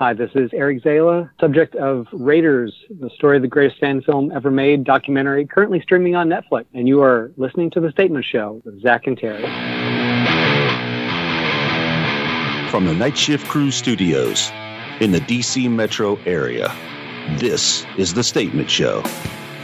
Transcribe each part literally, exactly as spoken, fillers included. Hi, this is Eric Zala, subject of Raiders, the story of the greatest fan film ever made, documentary, currently streaming on Netflix. And you are listening to The Statement Show with Zach and Terry. From the Night Shift Crew Studios in the D C metro area, this is The Statement Show.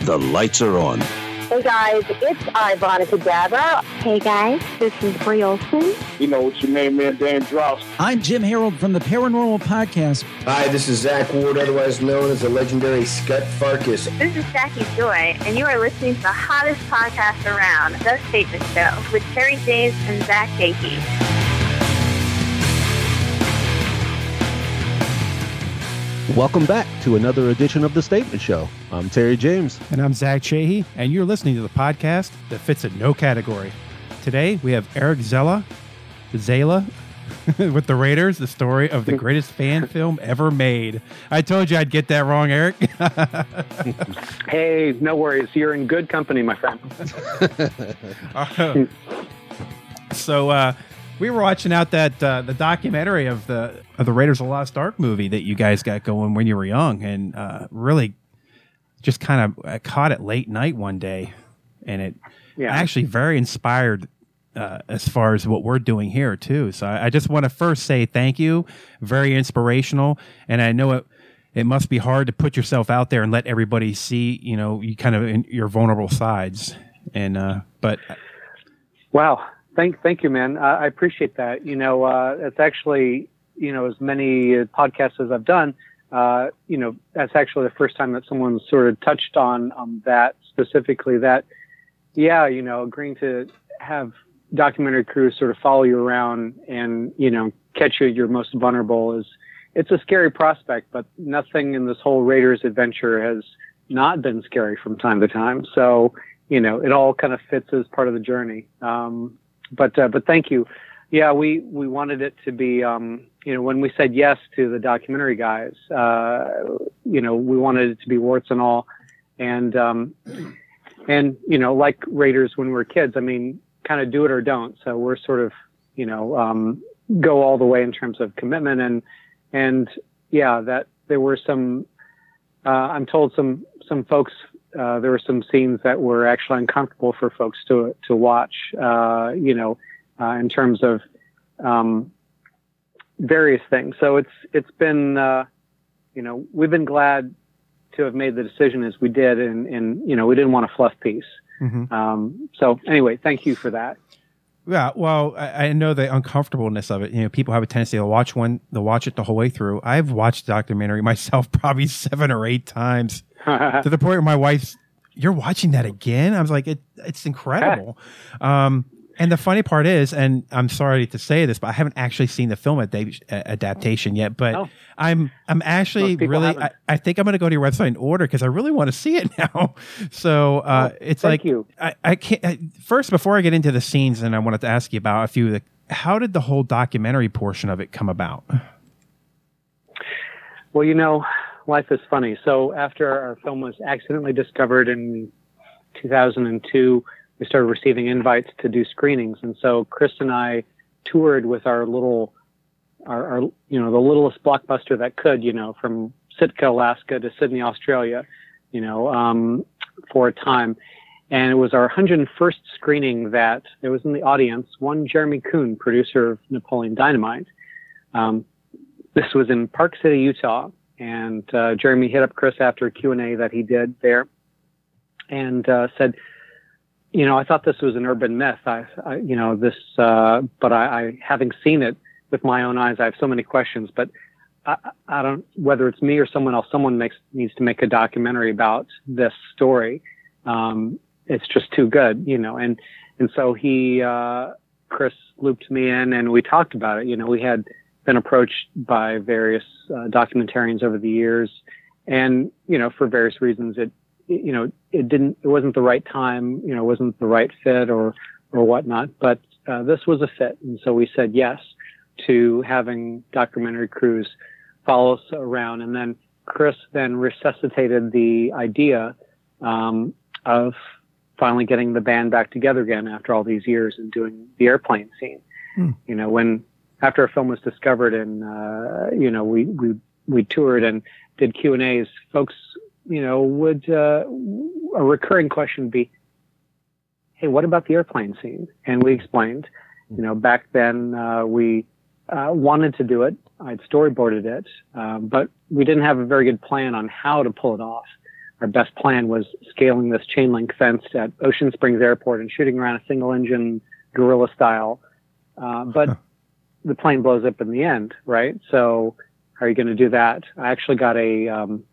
The lights are on. Hey guys, it's Ivana Kadabra. Hey guys, this is Bree Olson. You know what your name is, Dan Dross. I'm Jim Harold from the Paranormal Podcast. Hi, this is Zach Ward, otherwise known as the legendary Scott Farkas. This is Jackie Joy, and you are listening to the hottest podcast around, The Statement Show, with Terry James and Zach Jakey. Welcome back to another edition of The Statement Show. I'm Terry James. And I'm Zach Sheehy, and you're listening to the podcast that fits in no category. Today, we have Eric Zala, Zala, with the Raiders, the story of the greatest fan film ever made. I told you I'd get that wrong, Eric. Hey, no worries. You're in good company, my friend. uh, so, uh... we were watching out that uh, the documentary of the of the Raiders of the Lost Ark movie that you guys got going when you were young, and uh, really just kind of I caught it late night one day, and it yeah. actually very inspired uh, as far as what we're doing here too. So I, I just want to first say thank you, very inspirational, and I know it it must be hard to put yourself out there and let everybody see you know you kind of in your vulnerable sides, and uh, but wow. Thank, thank you, man. Uh, I appreciate that. You know, uh, it's actually, you know, as many podcasts as I've done, uh, you know, that's actually the first time that someone sort of touched on, on that specifically that, yeah, you know, agreeing to have documentary crews sort of follow you around and, you know, catch you at your most vulnerable is, it's a scary prospect, but nothing in this whole Raiders adventure has not been scary from time to time. So, you know, it all kind of fits as part of the journey. Um, But uh, but thank you. Yeah, we, we wanted it to be, um, you know, when we said yes to the documentary guys, uh, you know, we wanted it to be warts and all. And, um, and you know, like Raiders when we were kids, I mean, kind of do it or don't. So we're sort of, you know, um, go all the way in terms of commitment. And, and yeah, that there were some, uh, I'm told some, some folks, Uh, there were some scenes that were actually uncomfortable for folks to to watch, uh, you know, uh, in terms of um, various things. So it's it's been, uh, you know, we've been glad to have made the decision as we did, and, and you know, we didn't want a fluff piece. Mm-hmm. Um, so anyway, thank you for that. Yeah, well, I, I know the uncomfortableness of it. You know, people have a tendency to watch one, they'll watch it the whole way through. I've watched the documentary myself probably seven or eight times to the point where my wife's, "You're watching that again?" I was like, it, it's incredible. Um, and the funny part is, and I'm sorry to say this, but I haven't actually seen the film ad- adaptation yet. But no. I'm I'm actually really, I, I think I'm going to go to your website and order because I really want to see it now. So uh, well, it's like, you. I, I can't, I, first, before I get into the scenes, and I wanted to ask you about a few of the, how did the whole documentary portion of it come about? Well, you know, life is funny. So after our film was accidentally discovered in two thousand two, we started receiving invites to do screenings. And so Chris and I toured with our little, our, our you know, the littlest blockbuster that could, you know, from Sitka, Alaska to Sydney, Australia, you know, um, for a time. And it was our one hundred first screening that there was in the audience, one Jeremy Coon, producer of Napoleon Dynamite. Um, this was in Park City, Utah. And uh, Jeremy hit up Chris after a Q and A that he did there and uh, said, you know, I thought this was an urban myth, I, I you know, this, uh, but I, I, having seen it with my own eyes, I have so many questions, but I, I don't, whether it's me or someone else, someone makes, needs to make a documentary about this story. Um, it's just too good, you know, and, and so he, uh, Chris looped me in and we talked about it. You know, we had been approached by various uh, documentarians over the years, and you know, for various reasons, it you know it didn't it wasn't the right time, you know, it wasn't the right fit or or whatnot. But uh, this was a fit, and so we said yes to having documentary crews follow us around. And then Chris then resuscitated the idea um, of finally getting the band back together again after all these years and doing the airplane scene. Hmm. You know when. After a film was discovered and, uh, you know, we, we we toured and did Q and A's, folks, you know, would uh, a recurring question would be, "Hey, what about the airplane scene?" And we explained, you know, back then uh, we uh, wanted to do it. I'd storyboarded it, uh, but we didn't have a very good plan on how to pull it off. Our best plan was scaling this chain link fence at Ocean Springs Airport and shooting around a single engine guerrilla style. Uh, but huh. the plane blows up in the end, right? So how are you going to do that? I actually got a, um,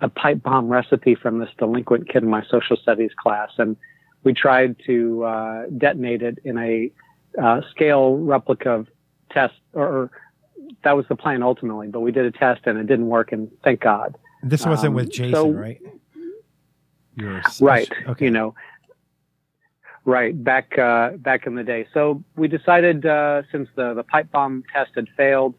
a pipe bomb recipe from this delinquent kid in my social studies class. And we tried to, uh, detonate it in a, uh, scale replica of test or, or that was the plan ultimately, but we did a test and it didn't work. And thank God. This wasn't um, with Jason, so, right? Right. Okay. You know, right. Back, uh, back in the day. So we decided, uh, since the, the pipe bomb test had failed,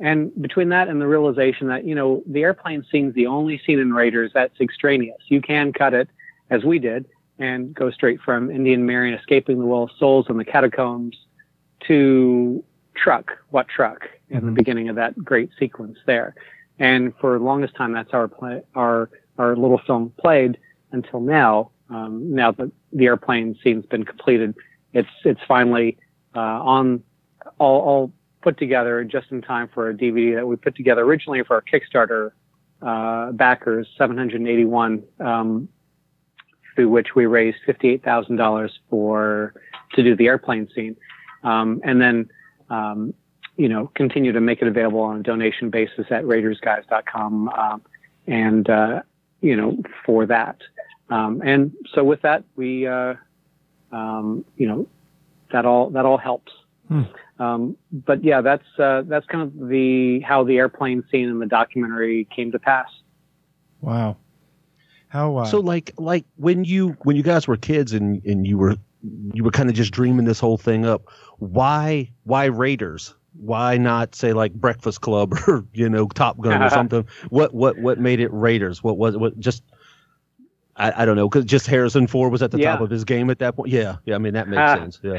and between that and the realization that, you know, the airplane scene's the only scene in Raiders that's extraneous. You can cut it, as we did, and go straight from Indian Marion escaping the Well of Souls and the catacombs to truck, what truck, in mm-hmm. the beginning of that great sequence there. And for the longest time, that's how our play, our our little film played until now. Um, now that the airplane scene's been completed, it's it's finally uh, on all, all put together just in time for a D V D that we put together originally for our Kickstarter uh, backers, seven hundred eighty-one, um, through which we raised fifty-eight thousand dollars for to do the airplane scene, um, and then. Um, you know, continue to make it available on a donation basis at Raiders Guys dot com. Um, and, uh, you know, for that. Um, and so with that, we, uh, um, you know, that all, that all helps. Hmm. Um, but yeah, that's, uh, that's kind of the, how the airplane scene in the documentary came to pass. Wow. How, uh, so like, like when you, when you guys were kids and, and you were, you were kind of just dreaming this whole thing up, why, why Raiders? Why not say like Breakfast Club or, you know, Top Gun or uh-huh. something? What what what made it Raiders? What was what just I, I don't know, because just Harrison Ford was at the yeah. top of his game at that point. Yeah, yeah. I mean that makes uh, sense. Yeah.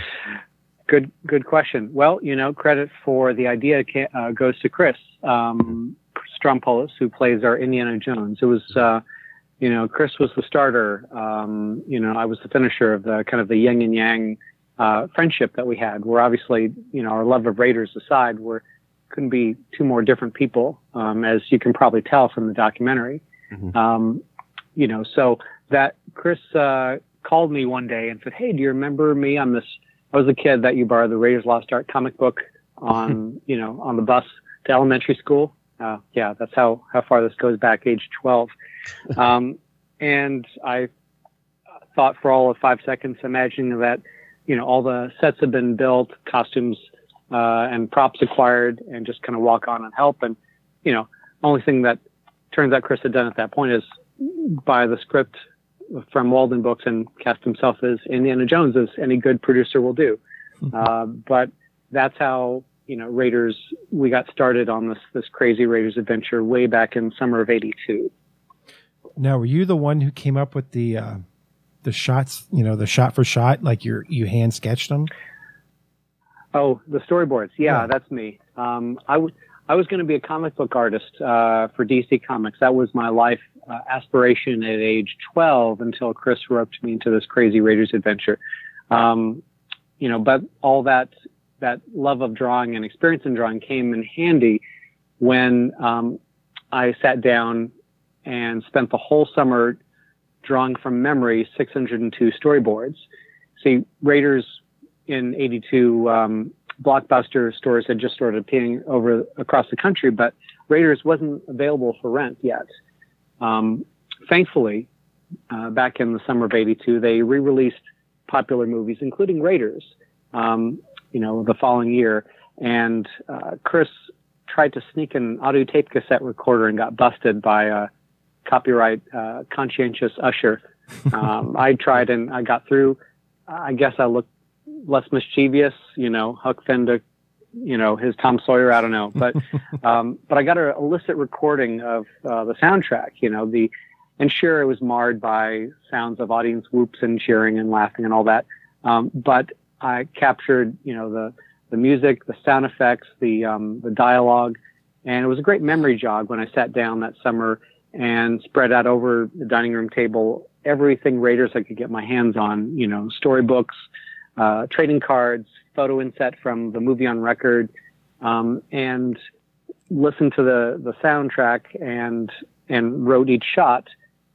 Good good question. Well, you know, credit for the idea can, uh, goes to Chris um, Strompolis, who plays our Indiana Jones. It was uh, you know Chris was the starter. Um, you know, I was the finisher of the kind of the yin and yang. Uh, friendship that we had, where obviously, you know, our love of Raiders aside, we're couldn't be two more different people, um, as you can probably tell from the documentary. Mm-hmm. Um, you know, so that Chris uh, called me one day and said, "Hey, do you remember me? I'm this. I was a kid that you borrowed the Raiders Lost Ark comic book on, you know, on the bus to elementary school." Uh, yeah, that's how how far this goes back, age twelve, um, and I thought for all of five seconds, imagining that. You know, all the sets have been built, costumes, uh, and props acquired, and just kind of walk on and help. And, you know, only thing that turns out Chris had done at that point is buy the script from Walden Books and cast himself as Indiana Jones, as any good producer will do. Mm-hmm. Uh, but that's how, you know, Raiders, we got started on this, this crazy Raiders adventure way back in summer of eighty-two. Now, were you the one who came up with the, uh, the shots, you know, the shot for shot, like you you hand sketched them? Oh, the storyboards. Yeah, yeah. That's me. Um, I, w- I was going to be a comic book artist uh, for D C Comics. That was my life uh, aspiration at age twelve until Chris roped me into this crazy Raiders adventure. Um, you know, but all that, that love of drawing and experience in drawing came in handy when um, I sat down and spent the whole summer drawing from memory six hundred two storyboards. See, Raiders in eighty-two, um, Blockbuster stores had just started appearing over across the country, but Raiders wasn't available for rent yet. Um, thankfully, uh, back in the summer of eighty-two, they re-released popular movies, including Raiders, um, you know, the following year. And uh, Chris tried to sneak an audio tape cassette recorder and got busted by a, copyright uh, conscientious usher. Um, I tried and I got through. I guess I looked less mischievous, you know, Huck Finn to, you know, his Tom Sawyer, I don't know. But um, but I got an illicit recording of uh, the soundtrack, you know, the and sure, it was marred by sounds of audience whoops and cheering and laughing and all that. Um, but I captured, you know, the, the music, the sound effects, the um, the dialogue, And it was a great memory jog when I sat down that summer and spread out over the dining room table everything Raiders I could get my hands on, you know, storybooks, uh, trading cards, photo inset from the movie on record, um, and listened to the, the soundtrack and and wrote each shot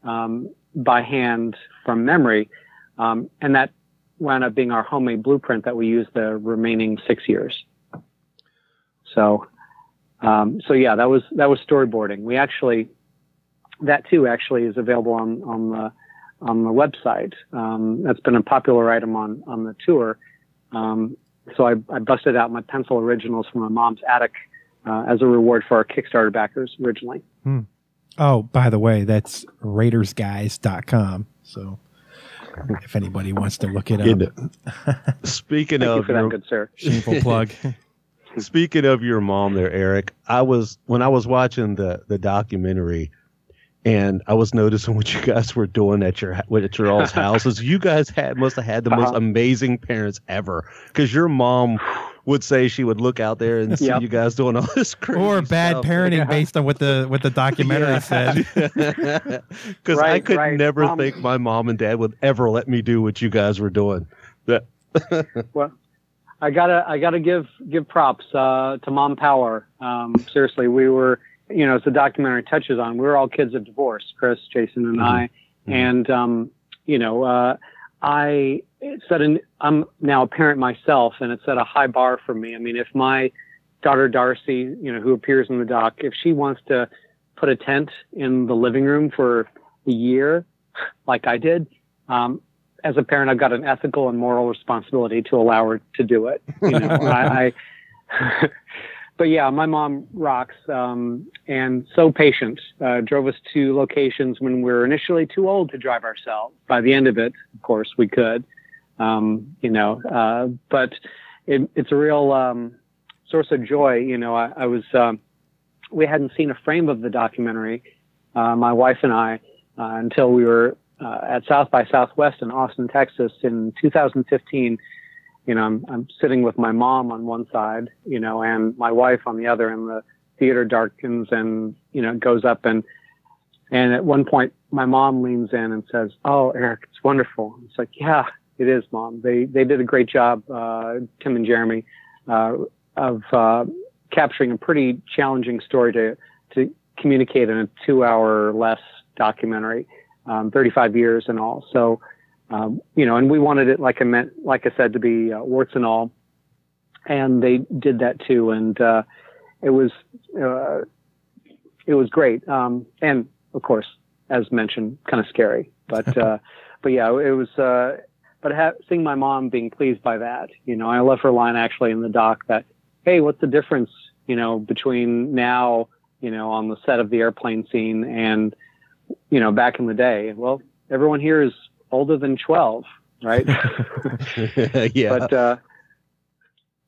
um, by hand from memory. Um, and that wound up being our homemade blueprint that we used the remaining six years. So, um, so yeah, that was, that was storyboarding. We actually, that too actually is available on, on the, on the website. Um, that's been a popular item on, on the tour. Um, so I, I busted out my pencil originals from my mom's attic, uh, as a reward for our Kickstarter backers originally. Hmm. Oh, by the way, that's Raiders Guys dot com. So if anybody wants to look it up. Speaking Thank of you for your, that, good sir. Shameful plug. Speaking of your mom there, Eric, I was when I was watching the, the documentary and I was noticing what you guys were doing at your at your all's houses. You guys had must have had the uh-huh. most amazing parents ever, because your mom would say she would look out there and see yep. you guys doing all this crazy or bad stuff. Parenting yeah. based on what the what the documentary yeah. said. Because right, I could right. never um, think my mom and dad would ever let me do what you guys were doing. Well, I gotta I gotta give give props uh, to Mom Power. Um, seriously, we were, you know, as the documentary touches on, we were all kids of divorce, Chris, Jason, and mm-hmm. I, mm-hmm. and um, you know, uh, I. It's at an, I'm now a parent myself, and it's at a high bar for me. I mean, if my daughter Darcy, you know, who appears in the doc, if she wants to put a tent in the living room for a year, like I did, um, as a parent, I've got an ethical and moral responsibility to allow her to do it. You know, I, I but yeah, my mom rocks, um, and so patient, uh, drove us to locations when we were initially too old to drive ourselves. By the end of it, of course, we could. Um, you know, uh, but it, it's a real, um, source of joy. You know, I, I was, um, we hadn't seen a frame of the documentary, uh, my wife and I, uh, until we were, uh, at South by Southwest in Austin, Texas in two thousand fifteen. You know, I'm, I'm sitting with my mom on one side, you know, and my wife on the other, and the theater darkens and, you know, it goes up, and, and at one point my mom leans in and says, "Oh, Eric, it's wonderful." It's like, yeah. It is, Mom. They they did a great job, uh, Tim and Jeremy, uh, of uh, capturing a pretty challenging story to to communicate in a two-hour less documentary, um, thirty-five years in all. So, um, you know, and we wanted it, like I meant, like I said, to be uh, warts and all, and they did that too, and uh, it was uh, it was great, um, and of course, as mentioned, kind of scary, but uh, but yeah, it was. Uh, But ha- seeing my mom being pleased by that, you know, I love her line actually in the doc that, "Hey, what's the difference, you know, between now, you know, on the set of the airplane scene and, you know, back in the day?" Well, everyone here is older than twelve, right? yeah. But, uh,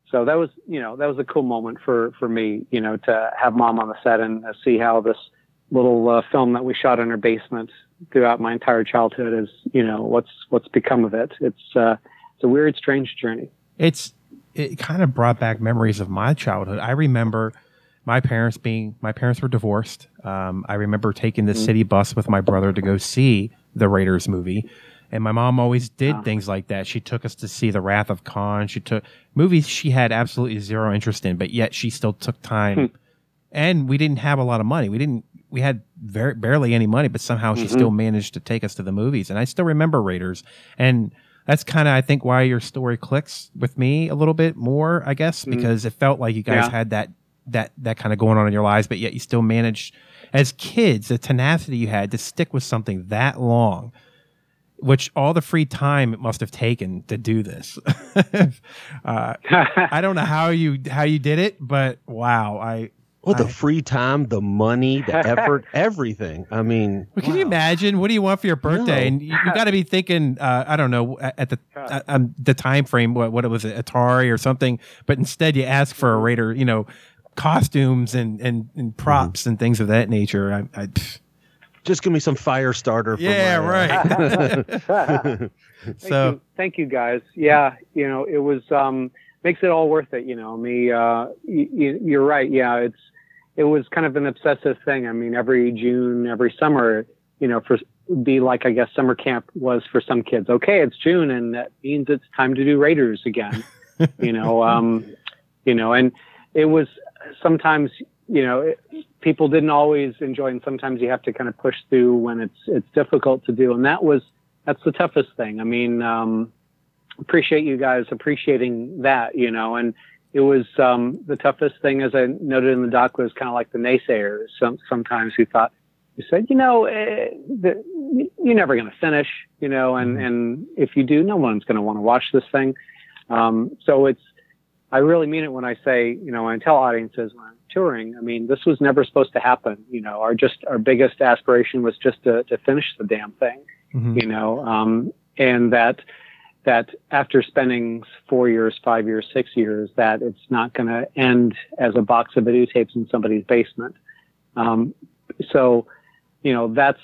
so that was, you know, that was a cool moment for, for me, you know, to have Mom on the set and uh, see how this little uh, film that we shot in her basement throughout my entire childhood is, you know, what's what's become of it. It's uh, it's a weird, strange journey. It's it kind of brought back memories of my childhood. I remember my parents being my parents were divorced. Um, I remember taking the mm-hmm. city bus with my brother to go see the Raiders movie, and my mom always did wow. things like that. She took us to see The Wrath of Khan. She took movies she had absolutely zero interest in, but yet she still took time. Hmm. And we didn't have a lot of money. We didn't. We had very, barely any money, but somehow she mm-hmm. still managed to take us to the movies. And I still remember Raiders. And that's kind of, I think, why your story clicks with me a little bit more, I guess, mm-hmm. because it felt like you guys yeah. had that that that kind of going on in your lives, but yet you still managed, as kids, the tenacity you had to stick with something that long, which all the free time it must have taken to do this. uh, I don't know how you how you did it, but wow, I... Well, the I, free time, the money, the effort, everything. I mean, well, can wow. you imagine? What do you want for your birthday? No. And you, you got to be thinking, uh, I don't know, at the uh, um, the time frame, what, what it was, Atari or something. But instead, you ask for a Raider, you know, costumes and, and, and props mm-hmm. and things of that nature. I, I Just give me some fire starter. For yeah, right. thank so, you, thank you, guys. Yeah, you know, it was um, makes it all worth it. You know, me. Uh, y- y- you're right. Yeah, it's. it was kind of an obsessive thing. I mean, every June, every summer, you know, for be like, I guess summer camp was for some kids. Okay, it's June, and that means it's time to do Raiders again. you know, um, you know, and it was sometimes, you know, it, people didn't always enjoy, and sometimes you have to kind of push through when it's it's difficult to do. And that was that's the toughest thing. I mean, um, appreciate you guys appreciating that, you know, and it was um, the toughest thing, as I noted in the doc, was kind of like the naysayers. Some, sometimes who thought, who said, you know, eh, the, you're never going to finish, you know, and, and if you do, no one's going to want to watch this thing. Um, so it's, I really mean it when I say, you know, when I tell audiences when I'm touring, I mean, this was never supposed to happen. You know, our just, our biggest aspiration was just to, to finish the damn thing, mm-hmm. you know, um, and that, that after spending four years, five years, six years, that it's not going to end as a box of videotapes in somebody's basement. Um, so, you know, that's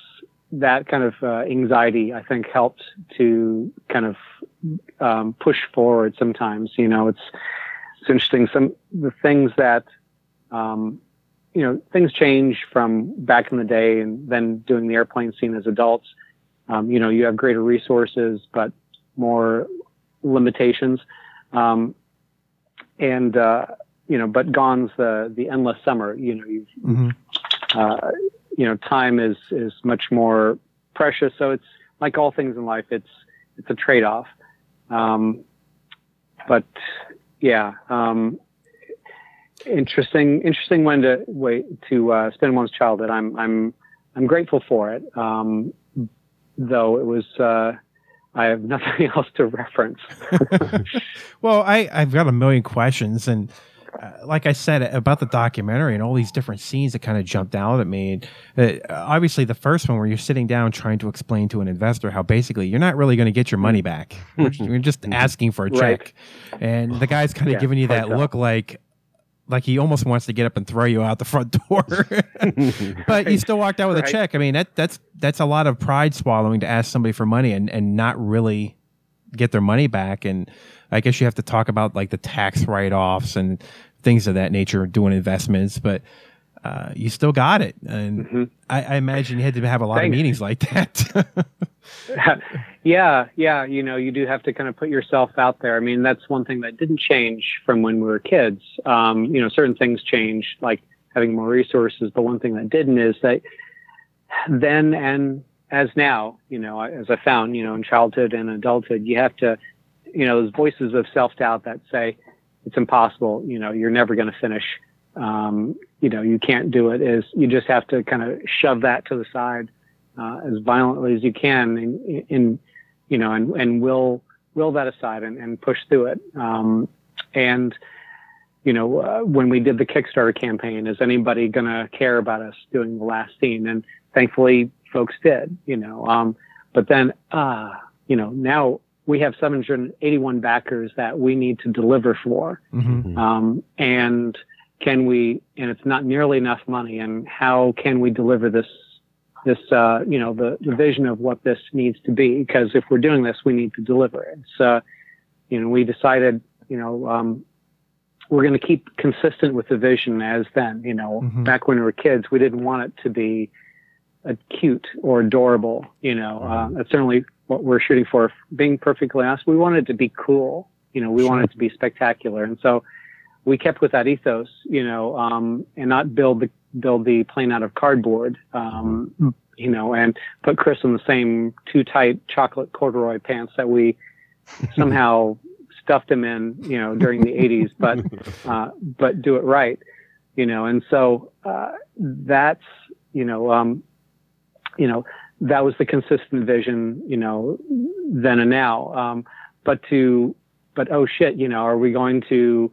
that kind of uh, anxiety, I think, helped to kind of um, push forward sometimes. You know, it's, it's interesting. Some the things that, um, you know, things change from back in the day and then doing the airplane scene as adults. Um, you know, you have greater resources, but more limitations. Um, and, uh, you know, but gone's the, the endless summer, you know, you've, mm-hmm. uh, you know, time is, is much more precious. So it's like all things in life, it's, it's a trade-off. Um, but yeah, um, interesting, interesting when to wait to, uh, spend one's childhood. I'm, I'm, I'm grateful for it. Um, though it was, uh, I have nothing else to reference. Well, I, I've got a million questions. And uh, like I said, about the documentary and all these different scenes that kind of jumped out at me. And, uh, obviously, the first one where you're sitting down trying to explain to an investor how basically you're not really going to get your money back. You're just asking for a check. Right. And the guy's kind of yeah, giving you that look like, like he almost wants to get up and throw you out the front door, but right. you still walked out with right. a check. I mean, that that's that's a lot of pride swallowing to ask somebody for money and, and not really get their money back. And I guess you have to talk about like the tax write-offs and things of that nature, doing investments, but uh, you still got it. And mm-hmm. I, I imagine you had to have a lot Thanks. of meetings like that. yeah, yeah. You know, you do have to kind of put yourself out there. I mean, that's one thing that didn't change from when we were kids. Um, you know, certain things changed, like having more resources. But one thing that didn't is that then and as now, you know, as I found, you know, in childhood and adulthood, you have to, you know, those voices of self-doubt that say it's impossible, you know, you're never going to finish. Um, you know, you can't do it, is you just have to kind of shove that to the side. Uh, as violently as you can, in, in you know, and and will will that aside and, and push through it. Um, and you know, uh, when we did the Kickstarter campaign, is anybody going to care about us doing the last scene? And thankfully, folks did. You know, um, but then uh, you know, now we have seven hundred eighty-one backers that we need to deliver for, mm-hmm. um, and can we? And it's not nearly enough money. And how can we deliver this? This, uh, you know, the, the vision of what this needs to be, because if we're doing this, we need to deliver it. So, you know, we decided, you know, um, we're going to keep consistent with the vision as then, you know, mm-hmm. back when we were kids, we didn't want it to be uh, cute or adorable. You know, uh, that's certainly what we're shooting for. Being perfectly honest, we wanted it to be cool. You know, we sure. wanted it to be spectacular. And so we kept with that ethos, you know, um, and not build the, build the plane out of cardboard, um, mm. you know, and put Chris in the same too tight chocolate corduroy pants that we somehow stuffed him in, you know, during the eighties, but, uh, but do it right, you know? And so, uh, that's, you know, um, you know, that was the consistent vision, you know, then and now. Um, but to, but, oh shit, you know, are we going to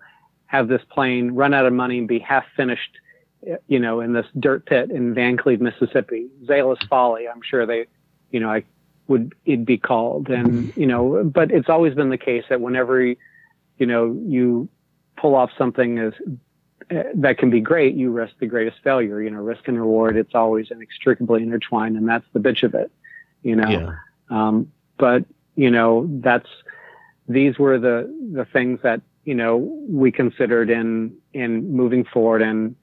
have this plane run out of money and be half finished, you know, in this dirt pit in Van Cleve, Mississippi, Zala's Folly, I'm sure they, you know, I would, it'd be called. And, you know, but it's always been the case that whenever, you know, you pull off something as, uh, that can be great, you risk the greatest failure, you know, risk and reward. It's always inextricably intertwined, and that's the bitch of it, you know? Yeah. Um, but, you know, that's, these were the, the things that, you know, we considered in, in moving forward and,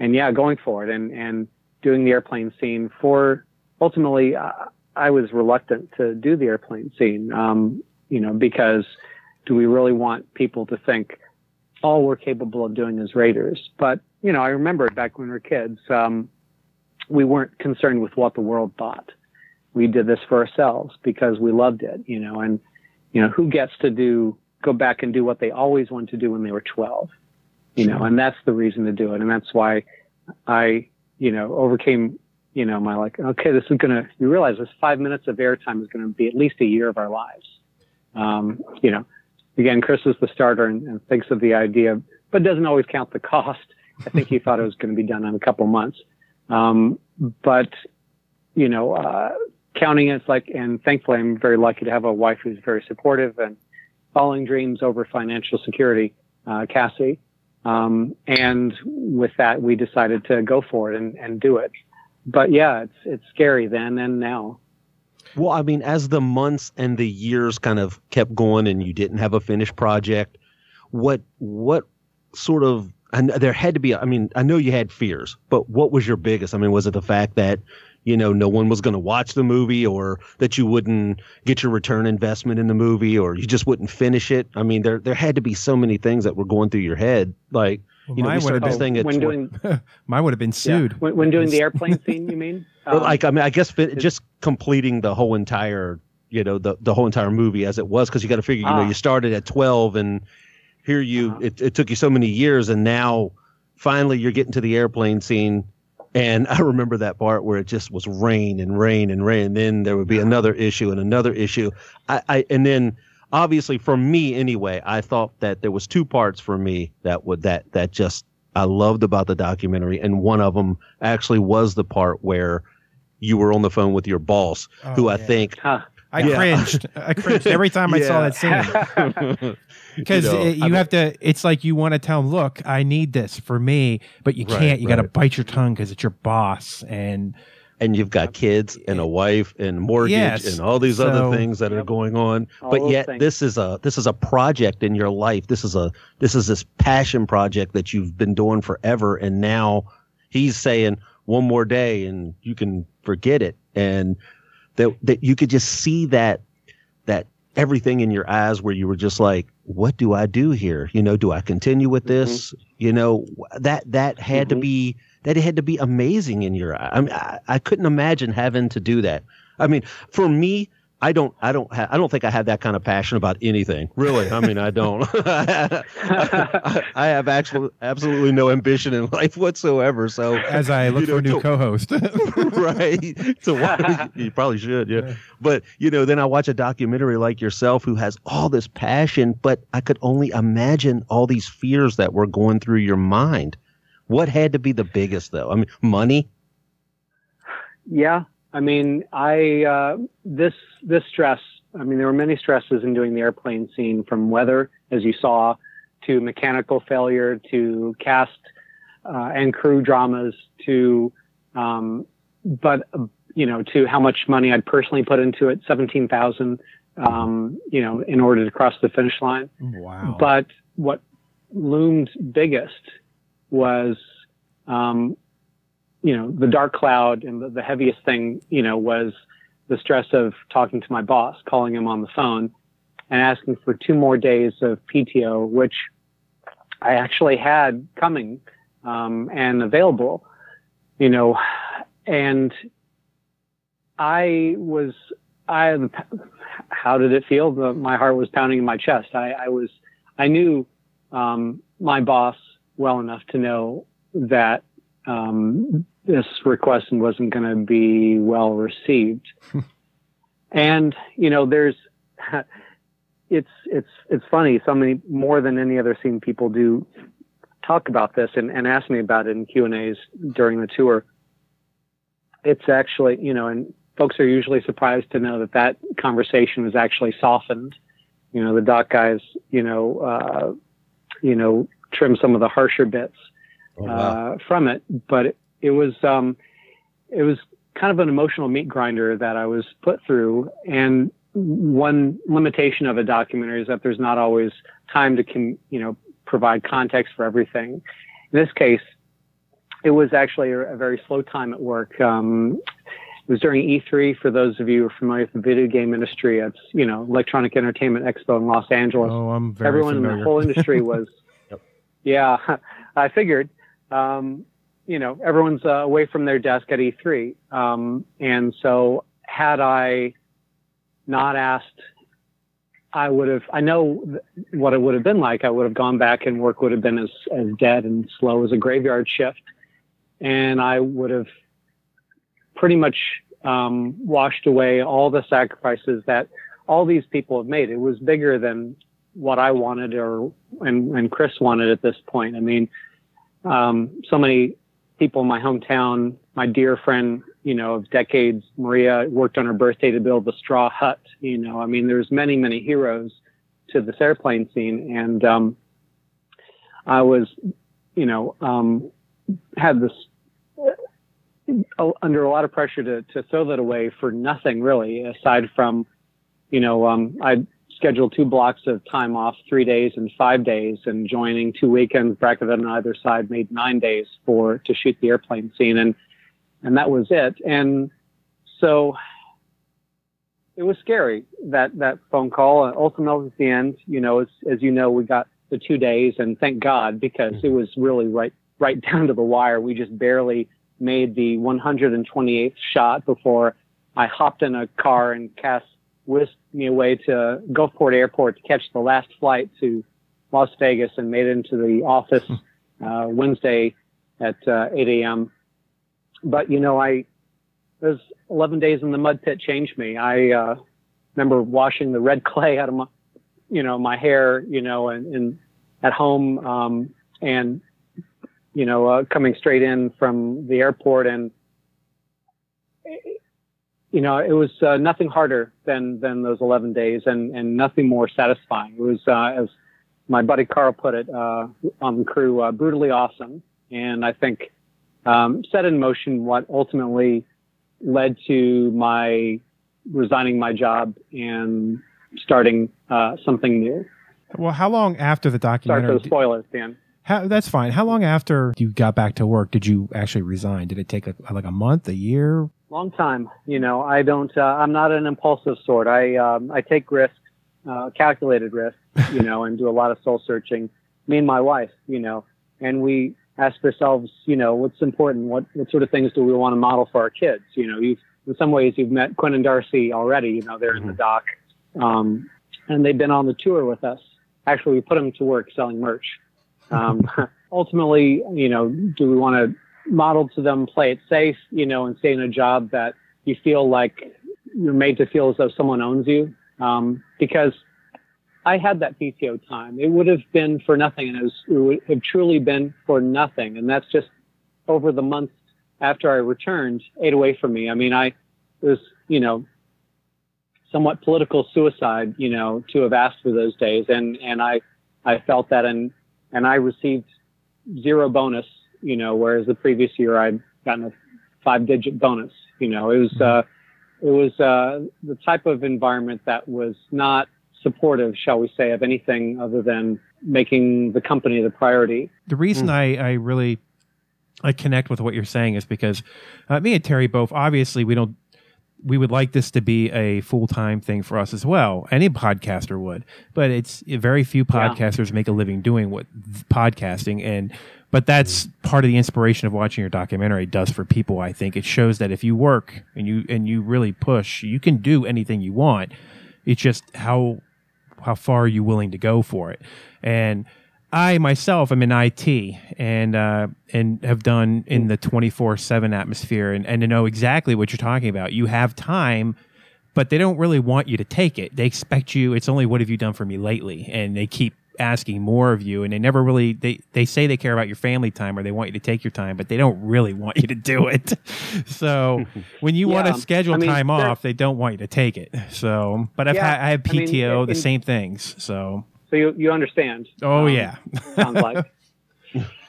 and yeah, going for it and, and doing the airplane scene for ultimately, uh, I was reluctant to do the airplane scene, um, you know, because do we really want people to think all we're capable of doing is Raiders? But, you know, I remember back when we were kids, um, we weren't concerned with what the world thought. We did this for ourselves because we loved it, you know, and, you know, who gets to do, go back and do what they always wanted to do when they were twelve, you know, and that's the reason to do it. And that's why I, you know, overcame, you know, my like, okay, this is going to, you realize this five minutes of airtime is going to be at least a year of our lives. Um, you know, again, Chris is the starter and, and thinks of the idea, but doesn't always count the cost. I think he thought it was going to be done in a couple months. Um, but, you know, uh, counting it's like, and thankfully I'm very lucky to have a wife who's very supportive and following dreams over financial security, uh, Cassie. Um, and with that, we decided to go for it and, and do it. But yeah, it's, it's scary then and now. Well, I mean, as the months and the years kind of kept going and you didn't have a finished project, what, what sort of, and there had to be, I mean, I know you had fears, but what was your biggest? I mean, was it the fact that, you know, no one was going to watch the movie or that you wouldn't get your return investment in the movie or you just wouldn't finish it? I mean, there there had to be so many things that were going through your head. Like, well, you know, we started this oh, thing at when doing, mine would have been sued. Yeah. When, when doing the airplane scene, you mean? Um, well, like, I mean, I guess it, just completing the whole entire, you know, the, the whole entire movie as it was, because you got to figure, you ah. know, you started at twelve and here you, uh-huh. it, it took you so many years and now finally you're getting to the airplane scene. And I remember that part where it just was rain and rain and rain. And then there would be another issue and another issue. I, I and then obviously for me anyway, I thought that there was two parts for me that would that that just I loved about the documentary. And one of them actually was the part where you were on the phone with your boss, oh, who I yeah. think huh. I yeah. cringed. I cringed every time I yeah. saw that scene. Because you, know, you I mean, have to, it's like you want to tell him, look, I need this for me, but you right, can't. You right. got to bite your tongue because it's your boss. And and you've got kids and a wife and mortgage yes, and all these so, other things that yep. are going on. All but yet things. this is a this is a project in your life. This is a this is this passion project that you've been doing forever. And now he's saying one more day and you can forget it. And that that you could just see that that everything in your eyes where you were just like, what do I do here? You know, do I continue with this? Mm-hmm. You know, that that had mm-hmm. to be that it had to be amazing in your eye. I mean, I, I couldn't imagine having to do that. I mean, for me, I don't I don't ha- I don't think I have that kind of passion about anything. Really. I mean, I don't. I, I, I have actual, absolutely no ambition in life whatsoever. So as I look you know, for a new to, co-host. Right. So you probably should. Yeah. But, you know, then I watch a documentary like yourself who has all this passion. But I could only imagine all these fears that were going through your mind. What had to be the biggest, though? I mean, money. Yeah. I mean, I, uh, this, this stress, I mean, there were many stresses in doing the airplane scene, from weather, as you saw, to mechanical failure, to cast, uh, and crew dramas, to, um, but, uh, you know, to how much money I'd personally put into it, seventeen thousand, um, you know, in order to cross the finish line. Wow. But what loomed biggest was, um, you know, the dark cloud and the, the heaviest thing, you know, was the stress of talking to my boss, calling him on the phone and asking for two more days of P T O, which I actually had coming, um, and available, you know, and I was, I, how did it feel? The, my heart was pounding in my chest. I, I was, I knew, um, my boss well enough to know that, um, this request wasn't going to be well received. And, you know, there's, it's, it's, it's funny. So many more than any other scene, people do talk about this and, and ask me about it in Q and A's during the tour. It's actually, you know, and folks are usually surprised to know that that conversation was actually softened. You know, the doc guys, you know, uh, you know, trim some of the harsher bits. Oh, wow. Uh, from it, but it, it was, um, it was kind of an emotional meat grinder that I was put through. And one limitation of a documentary is that there's not always time to, com- you know, provide context for everything. In this case, it was actually a, a very slow time at work. Um, it was during E three. For those of you who are familiar with the video game industry, it's, you know, Electronic Entertainment Expo in Los Angeles. Oh, I'm very Everyone familiar. in the whole industry was, yep. yeah, I figured, um, you know, everyone's uh, away from their desk at E three. Um, and so had I not asked, I would have, I know what it would have been like. I would have gone back and work would have been as, as dead and slow as a graveyard shift. And I would have pretty much um, washed away all the sacrifices that all these people have made. It was bigger than what I wanted or, and, and Chris wanted at this point. I mean, um, so many people in my hometown, my dear friend, you know, of decades, Maria worked on her birthday to build the straw hut. You know, I mean, there's many, many heroes to this airplane scene. And, um, I was, you know, um, had this uh, under a lot of pressure to, to throw that away for nothing really, aside from, you know, um, I scheduled two blocks of time off, three days and five days and joining two weekends bracketed on either side made nine days for, to shoot the airplane scene. And, And that was it. And so it was scary, that, that phone call. And ultimately, at the end, you know, as, as you know, we got the two days and thank God, because it was really right, right down to the wire. We just barely made the one hundred twenty-eighth shot before I hopped in a car and Cass whisked me away to Gulfport Airport to catch the last flight to Las Vegas and made it into the office uh, Wednesday at uh, eight a.m. But, you know, I, those eleven days in the mud pit changed me. I, uh, remember washing the red clay out of my, you know, my hair, you know, and, and at home, um, and, you know, uh, coming straight in from the airport and, you know, it was, uh, nothing harder than, than those eleven days and, and nothing more satisfying. It was, uh, as my buddy Carl put it, uh, on the crew, uh, brutally awesome. And I think, Um, set in motion what ultimately led to my resigning my job and starting uh, something new. Well, how long after the documentary? Sorry for the spoilers, Dan. How, that's fine. How long after you got back to work did you actually resign? Did it take a, like a month, a year? Long time. You know, I don't. Uh, I'm not an impulsive sort. I um, I take risks, uh, calculated risks. You know, and do a lot of soul searching. Me and my wife. You know, and we. Ask ourselves, you know, what's important? What what sort of things do we want to model for our kids? You know, you've, in some ways you've met Quinn and Darcy already. You know, they're mm-hmm. in the dock, um, and they've been on the tour with us. Actually, we put them to work selling merch. Um, ultimately, you know, do we want to model to them, play it safe, you know, and stay in a job that you feel like you're made to feel as though someone owns you? Um, because I had that P T O time. It would have been for nothing, and it, was, it would have truly been for nothing. And that's just over the month after I returned, ate away from me. I mean, I it was, you know, somewhat political suicide, you know, to have asked for those days, and and I I felt that, and and I received zero bonus, you know, whereas the previous year I'd gotten a five-digit bonus. You know, it was uh, it was uh, the type of environment that was not supportive, shall we say, of anything other than making the company the priority. The reason mm. I, I really I connect with what you're saying is because uh, me and Terry both, obviously, we don't we would like this to be a full-time thing for us as well. Any podcaster would, but it's very few podcasters yeah. make a living doing what podcasting and but that's part of the inspiration of watching your documentary does for people, I think. It shows that if you work and you and you really push, you can do anything you want. It's just how how far are you willing to go for it? And I myself am in I T and uh, and have done in the twenty-four seven atmosphere and, and to know exactly what you're talking about. You have time, but they don't really want you to take it. They expect you, it's only what have you done for me lately? And they keep asking more of you and they never really, they, they say they care about your family time or they want you to take your time, but they don't really want you to do it. So when you yeah. want to schedule I mean, time off, they don't want you to take it. So, but I've yeah, had, I have P T O, I mean, it, the it, same things. So, so you, you understand. Oh um, yeah. sounds like.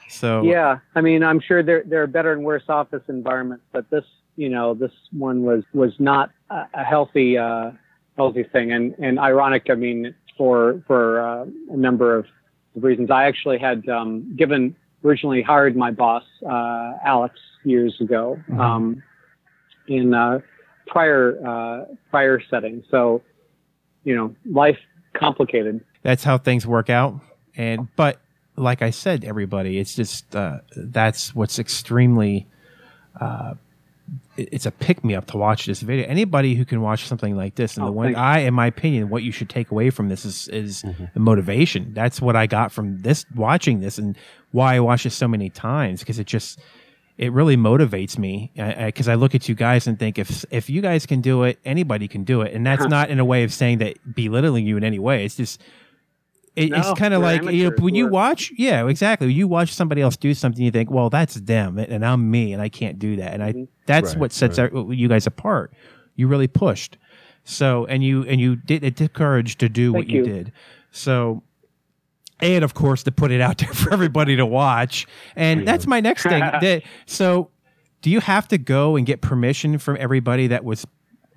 So, yeah. I mean, I'm sure there, there are better and worse office environments, but this, you know, this one was, was not a, a healthy, uh, healthy thing. And, and ironic, I mean, for for uh, a number of reasons. I actually had um, given originally hired my boss, uh, Alex, years ago, um, in uh, prior uh, prior setting. So, you know, life complicated. That's how things work out. And but like I said, everybody, it's just uh, that's what's extremely. Uh, it's a pick me up to watch this video. Anybody who can watch something like this, and oh, the one thanks. I, in my opinion, what you should take away from this is, is mm-hmm. the motivation. That's what I got from this, watching this, and why I watch it so many times, because it just, it really motivates me. Because I, I, I look at you guys and think, if if you guys can do it, anybody can do it. And that's not in a way of saying that belittling you in any way. It's just, it, no, it's kind of like, you know, when you watch, yeah, exactly. When you watch somebody else do something, you think, well, that's them, and I'm me, and I can't do that. And I, that's right, what sets right. our, you guys apart. You really pushed, so and you and you did it. Did courage to do Thank what you, you did, so. And of course, to put it out there for everybody to watch. And yeah. that's my next thing. that, so, do you have to go and get permission from everybody that was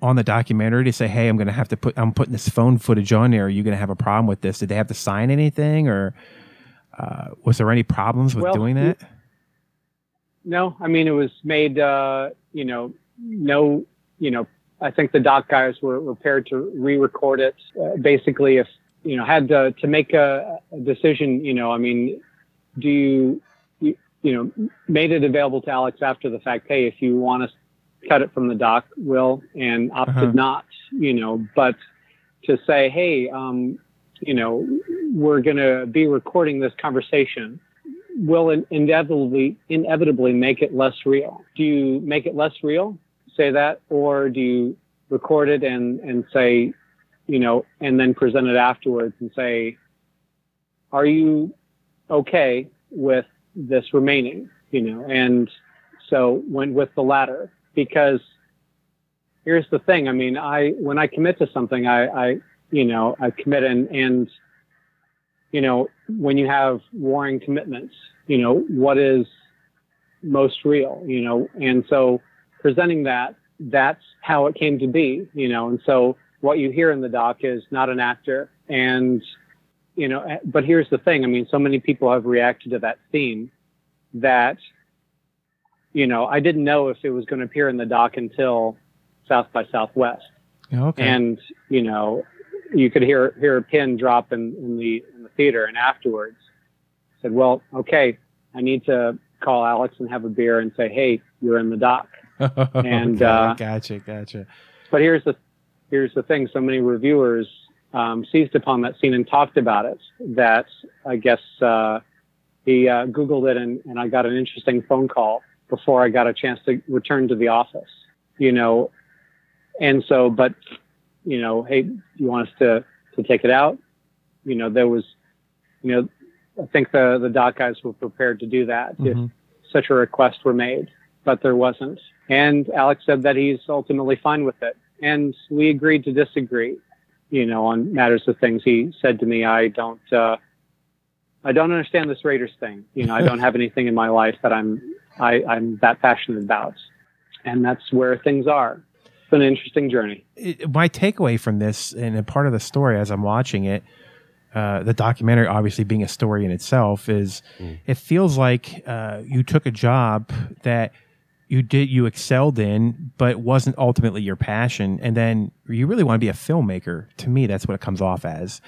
on the documentary to say, "Hey, I'm going to have to put, I'm putting this phone footage on there. Are you going to have a problem with this?" Did they have to sign anything, or uh, was there any problems with well, doing that? No, I mean, it was made. Uh, you know, no, you know, I think the doc guys were prepared to re-record it. Uh, basically, if you know, had to, to make a, a decision, you know, I mean, do you, you, you know, made it available to Alex after the fact, hey, if you want to cut it from the doc, will, and opted uh-huh. not, you know, but to say, hey, um, you know, we're going to be recording this conversation will in- inevitably, inevitably make it less real. Do you make it less real, say that, or do you record it and, and say, you know, and then present it afterwards and say, are you okay with this remaining? You know, and so went with the latter, because here's the thing. I mean, I, when I commit to something, I, I, you know, I commit and, and, you know, when you have warring commitments, you know, what is most real, you know? And so presenting that, that's how it came to be, you know? And so, what you hear in the doc is not an actor. And, you know, but here's the thing. I mean, so many people have reacted to that theme that, you know, I didn't know if it was going to appear in the doc until South by Southwest. Okay. And, you know, you could hear, hear a pin drop in, in the, in the theater. And afterwards I said, well, okay, I need to call Alex and have a beer and say, hey, you're in the doc. and, okay. uh, gotcha. Gotcha. But here's the, Here's the thing, so many reviewers um, seized upon that scene and talked about it, that I guess uh, he uh, Googled it, and, and I got an interesting phone call before I got a chance to return to the office, you know. And so, but, you know, hey, you want us to, to take it out? You know, there was, you know, I think the, the doc guys were prepared to do that mm-hmm. if such a request were made, but there wasn't. And Alex said that he's ultimately fine with it. And we agreed to disagree, you know, on matters of things. He said to me, I don't, uh, I don't understand this Raiders thing. You know, I don't have anything in my life that I'm, I, I'm that passionate about. And that's where things are. It's been an interesting journey. It, my takeaway from this, and a part of the story as I'm watching it, uh, the documentary obviously being a story in itself, is mm. it feels like uh, you took a job that you did, you excelled in, but wasn't ultimately your passion. And then you really want to be a filmmaker. To me, that's what it comes off as.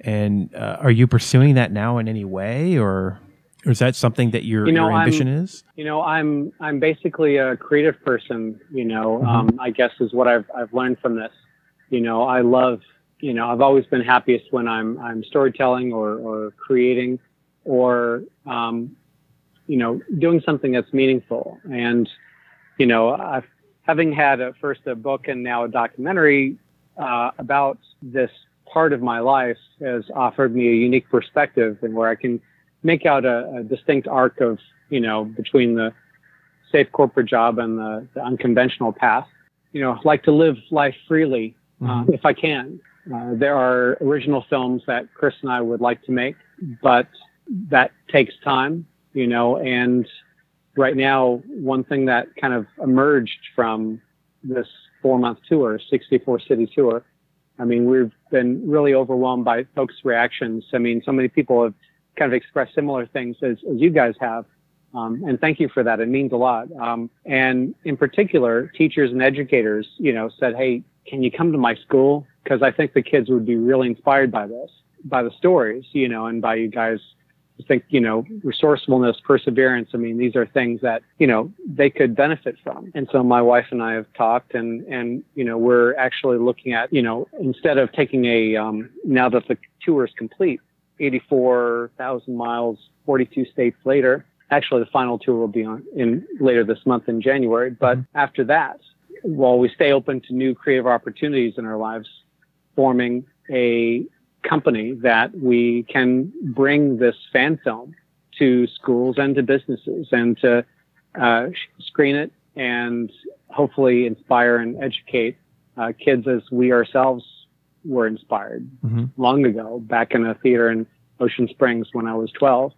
And uh, are you pursuing that now in any way, or, or is that something that your, you know, your ambition I'm, is? You know, I'm, I'm basically a creative person, you know, mm-hmm. um, I guess is what I've, I've learned from this. You know, I love, you know, I've always been happiest when I'm, I'm storytelling or, or creating or, um, you know, doing something that's meaningful. And, you know, I've, having had a, first a book and now a documentary uh, about this part of my life has offered me a unique perspective, and where I can make out a, a distinct arc of, you know, between the safe corporate job and the, the unconventional path. You know, I like to live life freely uh, mm-hmm. if I can. Uh, there are original films that Chris and I would like to make, but that takes time. You know, and right now, one thing that kind of emerged from this four-month tour, sixty-four city tour, I mean, we've been really overwhelmed by folks' reactions. I mean, so many people have kind of expressed similar things as, as you guys have. Um, and thank you for that. It means a lot. Um, and in particular, teachers and educators, you know, said, hey, can you come to my school? Because I think the kids would be really inspired by this, by the stories, you know, and by you guys. I think, you know, resourcefulness, perseverance. I mean, these are things that, you know, they could benefit from. And so my wife and I have talked and, and, you know, we're actually looking at, you know, instead of taking a, um, now that the tour is complete, eighty-four thousand miles, forty-two states later, actually the final tour will be on in later this month in January. But after that, while we stay open to new creative opportunities in our lives, forming a company that we can bring this fan film to schools and to businesses and to uh, screen it and hopefully inspire and educate uh, kids as we ourselves were inspired mm-hmm. long ago back in a theater in Ocean Springs when I was twelve.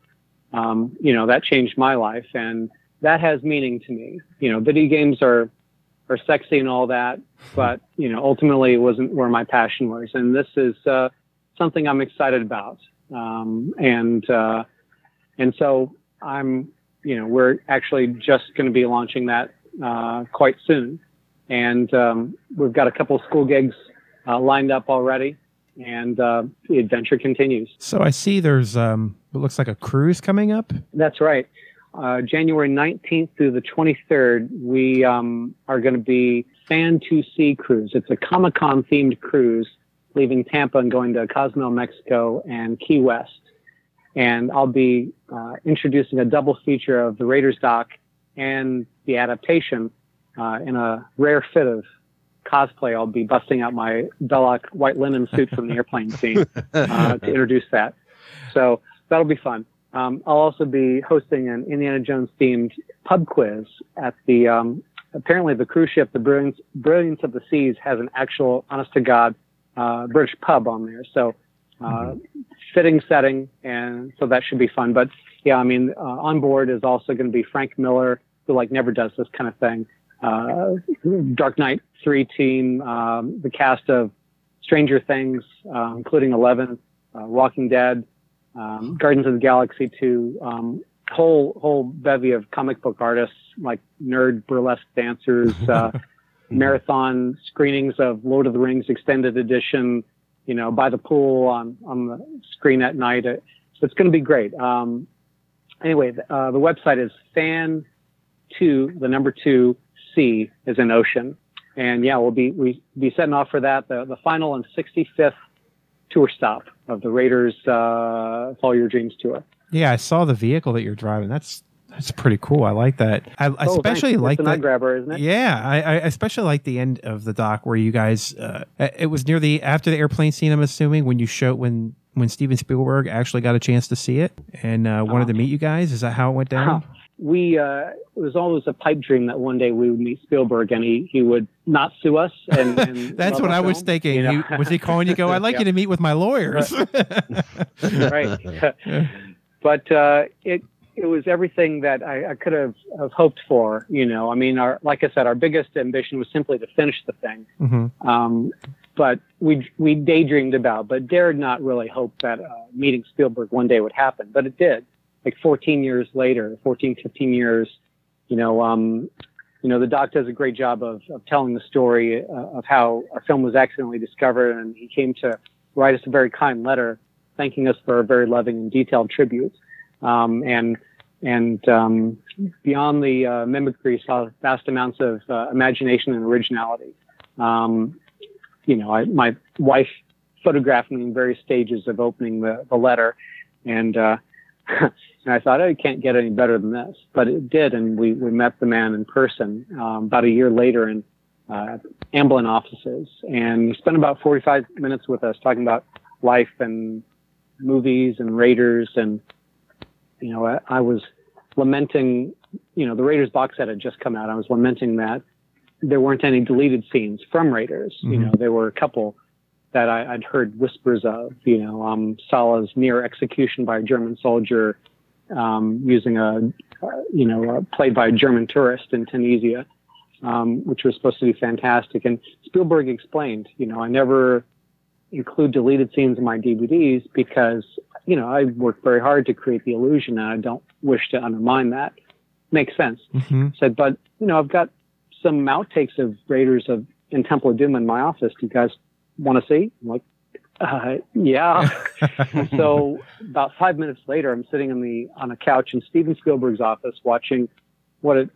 Um, you know, that changed my life and that has meaning to me. You know, video games are are sexy and all that, but, you know, ultimately it wasn't where my passion was. And this is uh, something I'm excited about. Um, and, uh, and so I'm, you know, we're actually just going to be launching that, uh, quite soon. And, um, we've got a couple of school gigs, uh, lined up already and, uh, the adventure continues. So I see there's, um, what looks like a cruise coming up. That's right. Uh, January nineteenth through the twenty-third, we, um, are going to be Fan to Sea Cruise. It's a Comic-Con themed cruise, leaving Tampa and going to Cozumel, Mexico, and Key West. And I'll be uh, introducing a double feature of the Raiders doc and the adaptation uh, in a rare fit of cosplay. I'll be busting out my Belloc white linen suit from the airplane scene uh, to introduce that. So that'll be fun. Um, I'll also be hosting an Indiana Jones themed pub quiz at the, um, apparently the cruise ship, the Brilliance, Brilliance of the Seas has an actual honest to God uh British pub on there. So uh mm-hmm. fitting setting, and so that should be fun. But yeah, I mean uh, on board is also going to be Frank Miller, who like never does this kind of thing. Uh Dark Knight three team, um the cast of Stranger Things, uh, including Eleven, uh, Walking Dead, um Guardians of the Galaxy two, um whole whole bevy of comic book artists, like nerd burlesque dancers, uh marathon screenings of Lord of the Rings extended edition, you know, by the pool on, on the screen at night. It, so it's going to be great. Um, anyway, uh, the website is fan two, the number two C is in ocean. And yeah, we'll be, we we'll be setting off for that. The, the final and sixty-fifth tour stop of the Raiders, uh, Follow Your Dreams tour. Yeah. I saw the vehicle that you're driving. That's, That's pretty cool. I like that. I oh, especially thanks. like That's an eye grabber, isn't it? Yeah, I, I especially like the end of the doc where you guys. Uh, it was near the after the airplane scene. I'm assuming when you show when when Steven Spielberg actually got a chance to see it and uh, wanted uh, to meet you guys. Is that how it went down? Uh, we uh, it was always a pipe dream that one day we would meet Spielberg and he, he would not sue us. And, and that's what I was film. thinking. You know? he, was he calling you? Go, I'd like yeah. you to meet with my lawyers. Right. Yeah. But uh, it. It was everything that I, I could have, have hoped for, you know. I mean, our like I said, our biggest ambition was simply to finish the thing. Mm-hmm. Um, but we we daydreamed about, but dared not really hope that uh, meeting Spielberg one day would happen. But it did. Like fourteen years later, fourteen, fifteen years, you know, um, you know, the doc does a great job of, of telling the story uh, of how our film was accidentally discovered, and he came to write us a very kind letter, thanking us for a very loving and detailed tribute. Um, and, and, um, beyond the, uh, mimicry saw vast amounts of, uh, imagination and originality. Um, you know, I, my wife photographed me in various stages of opening the, the letter and, uh, and I thought, oh, it can't get any better than this, but it did. And we, we met the man in person, um, about a year later in, uh, Amblin offices, and he spent about forty-five minutes with us talking about life and movies and Raiders and, you know, I, I was lamenting, you know, the Raiders box set had just come out. I was lamenting that there weren't any deleted scenes from Raiders. Mm-hmm. You know, there were a couple that I, I'd heard whispers of, you know, um, Sala's near execution by a German soldier um, using a, uh, you know, uh, played by a German tourist in Tunisia, um, which was supposed to be fantastic. And Spielberg explained, you know, I never include deleted scenes in my D V Ds because you know, I worked very hard to create the illusion, and I don't wish to undermine that. Makes sense. Mm-hmm. Said, but, you know, I've got some outtakes of Raiders of in Temple of Doom in my office. Do you guys want to see? I'm like, uh, yeah. So about five minutes later, I'm sitting on the on a couch in Steven Spielberg's office watching what it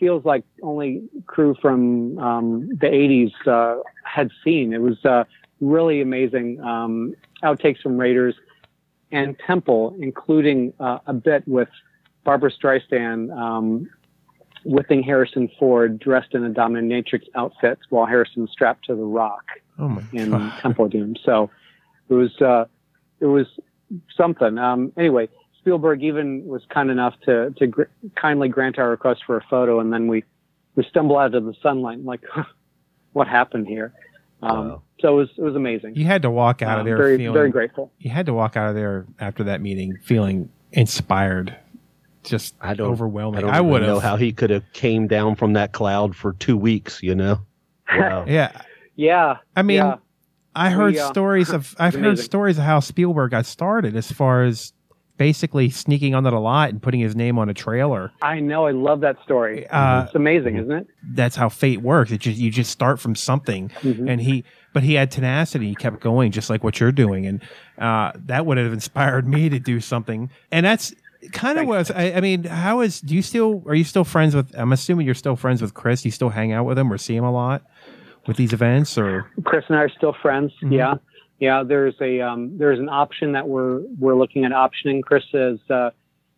feels like only crew from um, the eighties uh, had seen. It was uh, really amazing um, outtakes from Raiders and Temple, including uh, a bit with Barbara Streisand um, whipping Harrison Ford dressed in a dominatrix outfit while Harrison's strapped to the rock oh my in God. Temple of Doom. So it was uh, it was something. Um, anyway, Spielberg even was kind enough to to gr- kindly grant our request for a photo, and then we, we stumble out of the sunlight like, what happened here? Um, wow. So it was it was amazing. You had to walk out um, of there very, feeling very grateful. You had to walk out of there after that meeting feeling inspired. Just I don't, overwhelming. I, don't I would know how he could have came down from that cloud for two weeks, you know? Wow. yeah. Yeah. I mean, yeah. I heard yeah. stories of, I've amazing. heard stories of how Spielberg got started as far as basically sneaking onto the lot and putting his name on a trailer. I know. I love that story. Uh, it's amazing, isn't it? That's how fate works. It just, you just start from something. Mm-hmm. And he, but he had tenacity. He kept going just like what you're doing. And uh, that would have inspired me to do something. And that's, kind of was. I, I mean, how is? Do you still? Are you still friends with? I'm assuming you're still friends with Chris. Do you still hang out with him or see him a lot with these events? Or Chris and I are still friends. Mm-hmm. Yeah, yeah. There's a um, there's an option that we're we're looking at optioning. Chris says, uh,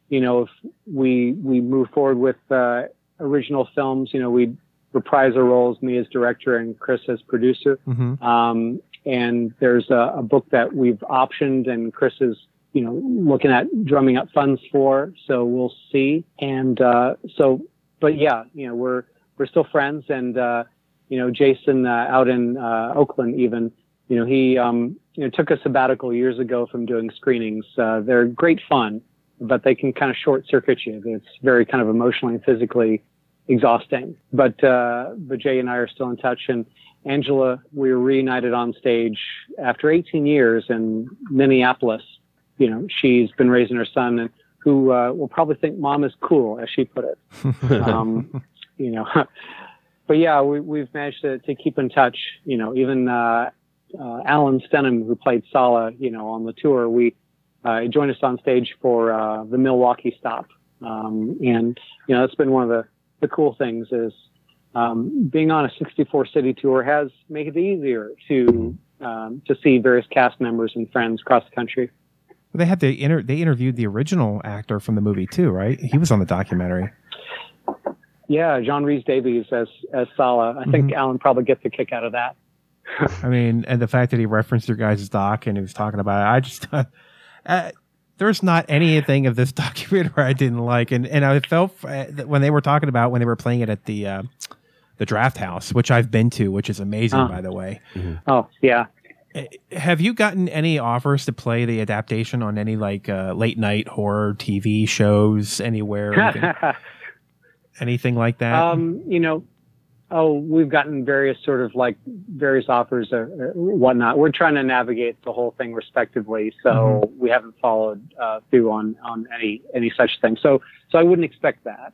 you know, if we we move forward with uh, original films, you know, we reprise our roles, me as director and Chris as producer. Mm-hmm. Um, and there's a, a book that we've optioned, and Chris is, you know, looking at drumming up funds for, so we'll see. And, uh, so, but yeah, you know, we're, we're still friends. And, uh, you know, Jason, uh, out in, uh, Oakland even, you know, he, um, you know, took a sabbatical years ago from doing screenings. Uh, they're great fun, but they can kind of short circuit you. It's very kind of emotionally and physically exhausting. But, uh, but Jay and I are still in touch, and Angela, we were reunited on stage after eighteen years in Minneapolis. You know, she's been raising her son, and who uh, will probably think mom is cool, as she put it. Um, you know, but yeah, we, we've managed to, to keep in touch. You know, even uh, uh, Alan Stenham, who played Sala, you know, on the tour, we uh, joined us on stage for uh, the Milwaukee stop, um, and you know, that's been one of the, the cool things is um, being on a sixty-four city tour has made it easier to um, to see various cast members and friends across the country. They had the inter- they interviewed the original actor from the movie too, right? He was on the documentary. Yeah, John Rhys Davies as as Sala. I think mm-hmm. Alan probably gets a kick out of that. I mean, and the fact that he referenced your guys' doc and he was talking about it, I just uh, uh, there's not anything of this documentary I didn't like, and and I felt uh, when they were talking about when they were playing it at the uh, the Draft House, which I've been to, which is amazing, uh, by the way. Mm-hmm. Oh yeah. Have you gotten any offers to play the adaptation on any like uh, late night horror T V shows anywhere? Anything, anything like that? Um, you know, oh, we've gotten various sort of like various offers or, or whatnot. We're trying to navigate the whole thing respectively, so mm-hmm. we haven't followed uh, through on, on any any such thing. So, so I wouldn't expect that.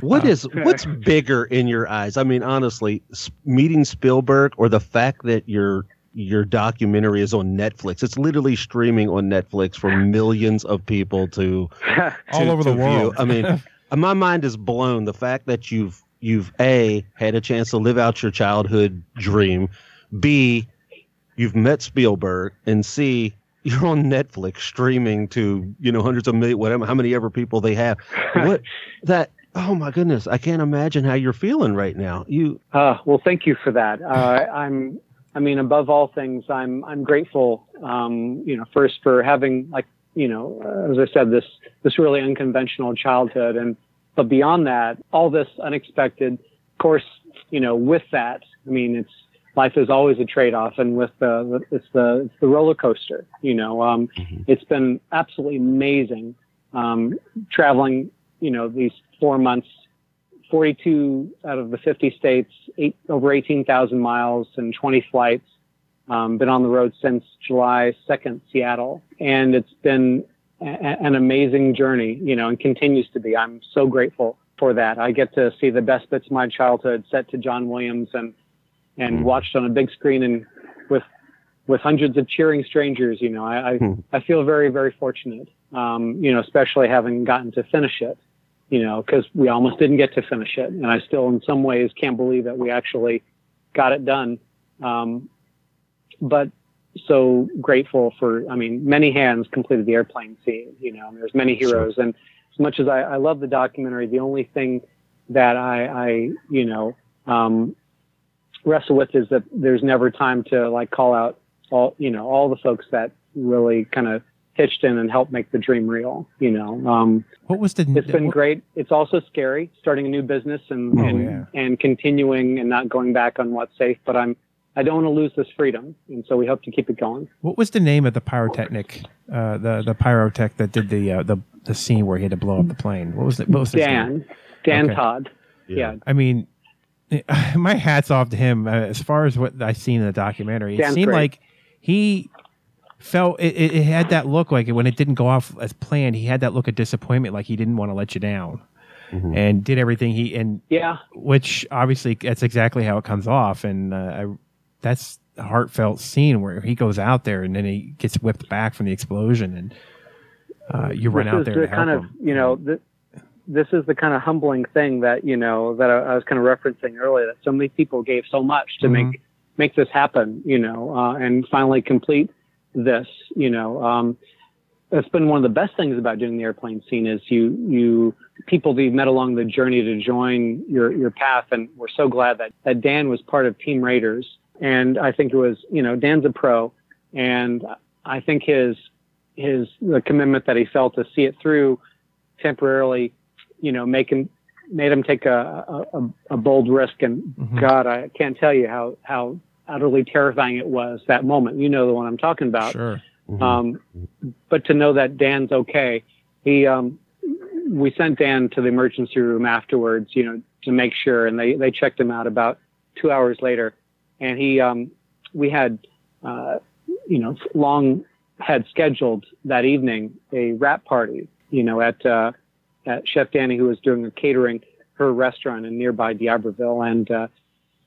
what is what's bigger in your eyes? I mean, honestly, meeting Spielberg or the fact that your your documentary is on Netflix? It's literally streaming on Netflix for millions of people to, to all over to the view. World. I mean, my mind is blown. The fact that you've you've A, had a chance to live out your childhood dream, B, you've met Spielberg, and C, you're on Netflix streaming to, you know, hundreds of million, whatever, how many ever people they have. What that? Oh my goodness! I can't imagine how you're feeling right now. You. Uh, well, thank you for that. Uh, I'm. I mean, above all things, I'm. I'm grateful. Um, you know, first for having, like, you know, uh, as I said, this this really unconventional childhood, and but beyond that, all this unexpected. Of course, you know, with that, I mean, it's. Life is always a trade-off, and with the it's the it's the roller coaster. You know, um, mm-hmm. it's been absolutely amazing um, traveling. You know, these four months, forty-two out of the fifty states, eight, over eighteen thousand miles, and twenty flights. Um, been on the road since July second, Seattle, and it's been a- an amazing journey, you know, and continues to be. I'm so grateful for that. I get to see the best bits of my childhood set to John Williams and, and watched on a big screen and with, with hundreds of cheering strangers. You know, I, I, hmm. I feel very, very fortunate, um, you know, especially having gotten to finish it, you know, cause we almost didn't get to finish it. And I still, in some ways, can't believe that we actually got it done. Um, But so grateful for, I mean, many hands completed the airplane scene, you know, and there's many heroes. Sure. And as much as I, I love the documentary, the only thing that I, I you know, um, wrestle with is that there's never time to like call out all, you know, all the folks that really kind of pitched in and helped make the dream real, you know. Um, what was the, it's been what? Great. It's also scary starting a new business and, oh, and, yeah. and continuing and not going back on what's safe, but I'm, I don't want to lose this freedom, and so we hope to keep it going. What was the name of the pyrotechnic, uh, the the pyrotech that did the uh, the the scene where he had to blow up the plane? What was it? What was Dan? Name? Dan okay. Todd. Yeah. yeah. I mean, my hat's off to him uh, as far as what I seen in the documentary. It Dan's seemed great. Like he felt it, it, it had that look like when it didn't go off as planned. He had that look of disappointment, like he didn't want to let you down. Mm-hmm. And did everything he and yeah, which obviously that's exactly how it comes off. And uh, I. That's a heartfelt scene where he goes out there and then he gets whipped back from the explosion, and uh, you run out there to help him. You know, th- this is the kind of humbling thing that you know that I, I was kind of referencing earlier. That so many people gave so much to mm-hmm. make make this happen, you know, uh, and finally complete this. You know, um, that's been one of the best things about doing the airplane scene is you you people that you've met along the journey to join your your path, and we're so glad that that Dan was part of Team Raiders. And I think it was, you know, Dan's a pro, and I think his, his, the commitment that he felt to see it through temporarily, you know, making, made him take a, a, a bold risk. And mm-hmm. God, I can't tell you how, how utterly terrifying it was that moment. You know, the one I'm talking about. Sure. Mm-hmm. Um, but to know that Dan's okay. He, um, we sent Dan to the emergency room afterwards, you know, to make sure. And they, they checked him out about two hours later. And he, um, we had, uh, you know, long had scheduled that evening a wrap party, you know, at, uh, at Chef Danny, who was doing a catering, her restaurant in nearby D'Iberville. And, uh,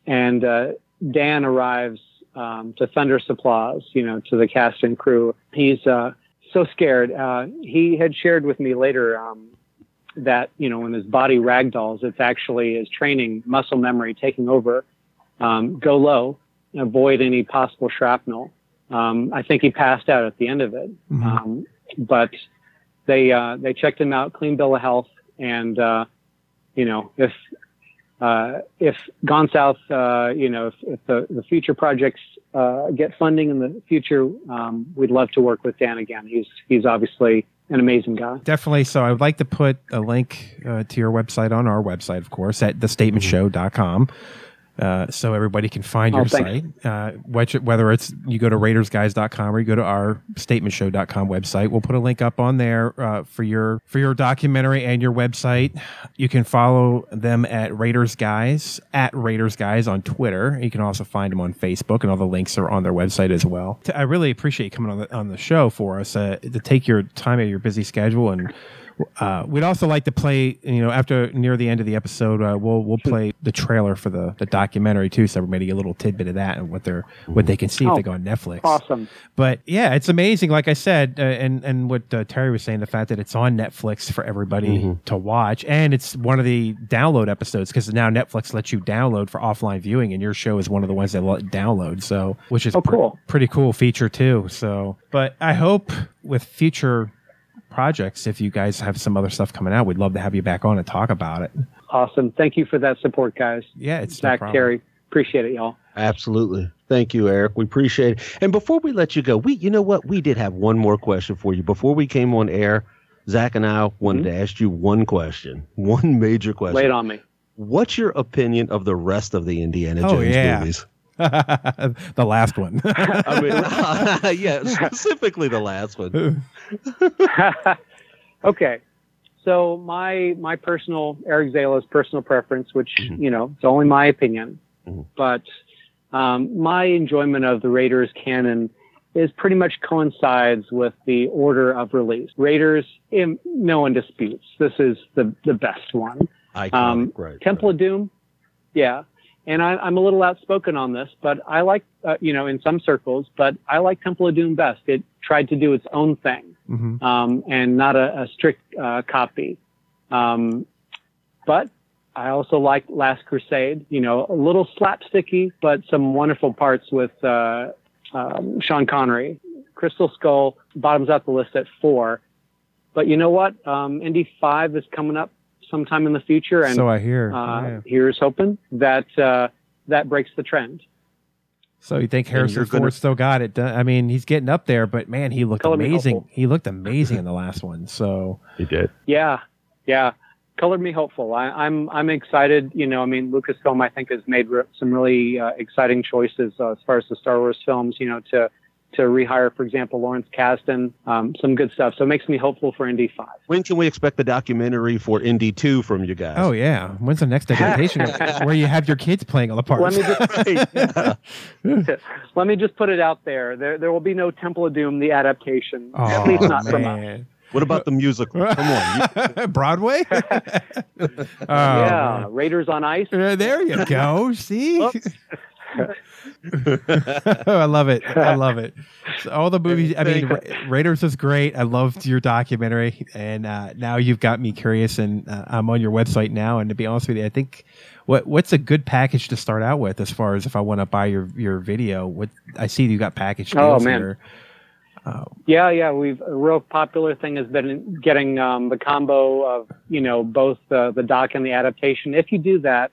and, uh, Dan arrives, um, to thunderous applause, you know, to the cast and crew. He's, uh, so scared. Uh, he had shared with me later, um, that, you know, when his body ragdolls, it's actually his training muscle memory taking over. Um, go low, avoid any possible shrapnel. Um, I think he passed out at the end of it. Mm-hmm. Um, but they, uh, they checked him out, clean bill of health. And, uh, you know, if, uh, if gone south, uh, you know, if, if the, the future projects, uh, get funding in the future, um, we'd love to work with Dan again. He's, he's obviously an amazing guy. Definitely. So I would like to put a link, uh, to your website on our website, of course, at the statement show dot com. Uh, so everybody can find your oh, site, uh, which, whether it's you go to Raiders Guys dot com or you go to our statement show dot com website. We'll put a link up on there uh, for your for your documentary and your website. You can follow them at RaidersGuys, at RaidersGuys on Twitter. You can also find them on Facebook, and all the links are on their website as well. I really appreciate you coming on the, on the show for us, uh, to take your time out of your busy schedule. And Uh, we'd also like to play, you know, after near the end of the episode, uh, we'll we'll play the trailer for the, the documentary too, so everybody get a little tidbit of that and what they're what they can see oh, if they go on Netflix. Awesome! But yeah, it's amazing. Like I said, uh, and and what uh, Terry was saying, the fact that it's on Netflix for everybody mm-hmm. to watch, and it's one of the download episodes because now Netflix lets you download for offline viewing, and your show is one of the ones that let download. So, which is oh, cool. pr- pretty cool feature too. So, but I hope with future projects, if you guys have some other stuff coming out, we'd love to have you back on and talk about it. Awesome. Thank you for that support, guys. Yeah, it's Zach, no Terry. Appreciate it, y'all. Absolutely. Thank you, Eric. We appreciate it. And before we let you go, we you know what? We did have one more question for you. Before we came on air, Zach and I wanted mm-hmm. to ask you one question, one major question. Lay it on me. What's your opinion of the rest of the Indiana Jones oh, yeah. movies? The last one. I mean, uh, yeah, specifically the last one. Okay. So my my personal, Eric Zala's personal preference, which, mm-hmm. you know, it's only my opinion, mm-hmm. but Um, my enjoyment of the Raiders canon is pretty much coincides with the order of release. Raiders, in, no one disputes. This is the, the best one. Iconic, um, right, Temple right. of Doom, yeah. And I, I'm a little outspoken on this, but I like, uh, you know, in some circles, but I like Temple of Doom best. It tried to do its own thing, mm-hmm. um, and not a, a strict uh, copy. Um, but I also like Last Crusade, you know, a little slapsticky, but some wonderful parts with uh, um, Sean Connery. Crystal Skull bottoms out the list at four. But you know what? Um, Indy five is coming up sometime in the future, and so I hear. Uh, yeah. Here's hoping that uh, that breaks the trend. So you think Harrison Ford gonna... still got it? I mean, he's getting up there, but man, he looked Color amazing. He looked amazing in the last one. So he did. Yeah, yeah. Colored me hopeful. I, I'm I'm excited. You know, I mean, Lucasfilm I think has made re- some really uh, exciting choices uh, as far as the Star Wars films. You know, to to rehire, for example, Lawrence Kasdan, um, some good stuff. So it makes me hopeful for Indy five. When can we expect the documentary for Indy two from you guys? Oh, yeah. When's the next documentation where you have your kids playing all the parts? Let me just, yeah. Let me just put it out there. There there will be no Temple of Doom, the adaptation. Oh, at least not from us. What about the musical? Come on. Broadway? oh, yeah. Man. Raiders on Ice. Uh, there you go. See? Oops. I love it. I love it. So all the movies. I mean, Ra- Raiders is great. I loved your documentary, and uh, now you've got me curious. And uh, I'm on your website now. And to be honest with you, I think what what's a good package to start out with as far as if I want to buy your, your video? What I see you got package deals oh, man. here. Oh. Yeah, yeah. We've a real popular thing has been getting um, the combo of you know both the the doc and the adaptation. If you do that.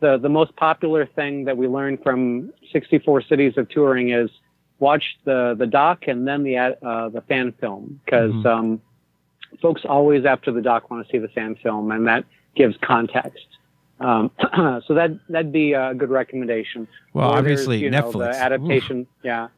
The, the most popular thing that we learned from sixty-four cities of touring is watch the, the doc and then the uh, the fan film, because mm-hmm. um, folks always after the doc want to see the fan film, and that gives context. Um, so that that'd be a good recommendation. Well, or obviously you know, Netflix the adaptation. Oof. Yeah,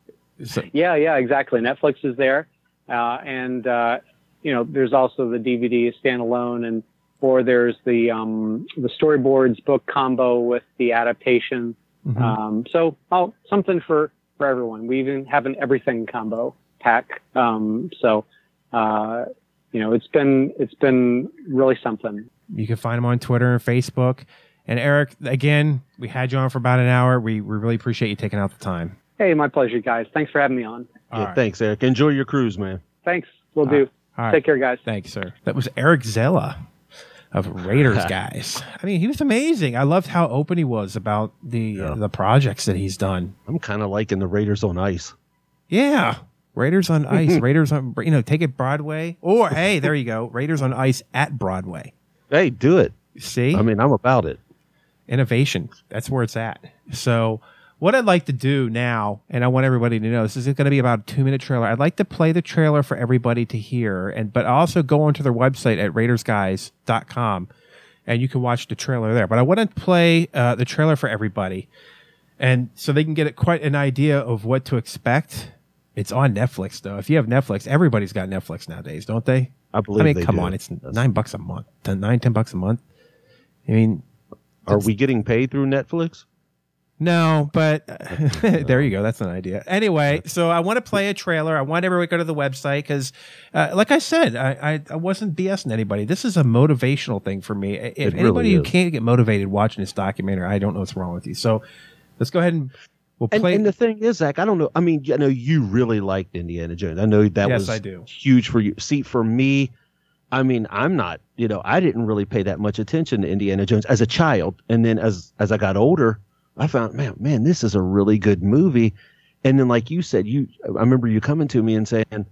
so. yeah, yeah, exactly. Netflix is there, uh, and uh, you know there's also the D V D standalone and. Or there's the um, the storyboards book combo with the adaptation. Mm-hmm. Um, so I'll, something for, for everyone. We even have an everything combo pack. Um, so uh, you know it's been it's been really something. You can find them on Twitter and Facebook. And Eric, again, we had you on for about an hour. We we really appreciate you taking out the time. Hey, my pleasure, guys. Thanks for having me on. Yeah, right. Thanks, Eric. Enjoy your cruise, man. Thanks. Will do. All right. Take care, guys. Thanks, sir. That was Eric Zala. Of Raiders Guys. I mean, he was amazing. I loved how open he was about the yeah. uh, the projects that he's done. I'm kind of liking the Raiders on Ice. Yeah. Raiders on Ice. Raiders on, you know, take it Broadway. Or, hey, there you go. Raiders on Ice at Broadway. Hey, do it. See? I mean, I'm about it. Innovation. That's where it's at. So what I'd like to do now, and I want everybody to know, this is going to be about a two-minute trailer. I'd like to play the trailer for everybody to hear, and but also go onto their website at Raiders Guys dot com, and you can watch the trailer there. But I want to play uh, the trailer for everybody, and so they can get quite an idea of what to expect. It's on Netflix, though. If you have Netflix, everybody's got Netflix nowadays, don't they? I believe I mean, they come do. on. It's nine bucks a month. Nine, ten bucks a month. I mean... Are we getting paid through Netflix? No, but there you go. That's an idea. Anyway, so I want to play a trailer. I want everyone to go to the website because, uh, like I said, I, I, I wasn't BSing anybody. This is a motivational thing for me. If it anybody really who can't get motivated watching this documentary, I don't know what's wrong with you. So let's go ahead and we'll play. And, and the thing is, Zach, I don't know. I mean, I know you really liked Indiana Jones. I know that yes, was I do. huge for you. See, for me, I mean, I'm not, you know, I didn't really pay that much attention to Indiana Jones as a child. And then as, as I got older, I found, man, man, this is a really good movie. And then, like you said, you, I remember you coming to me and saying,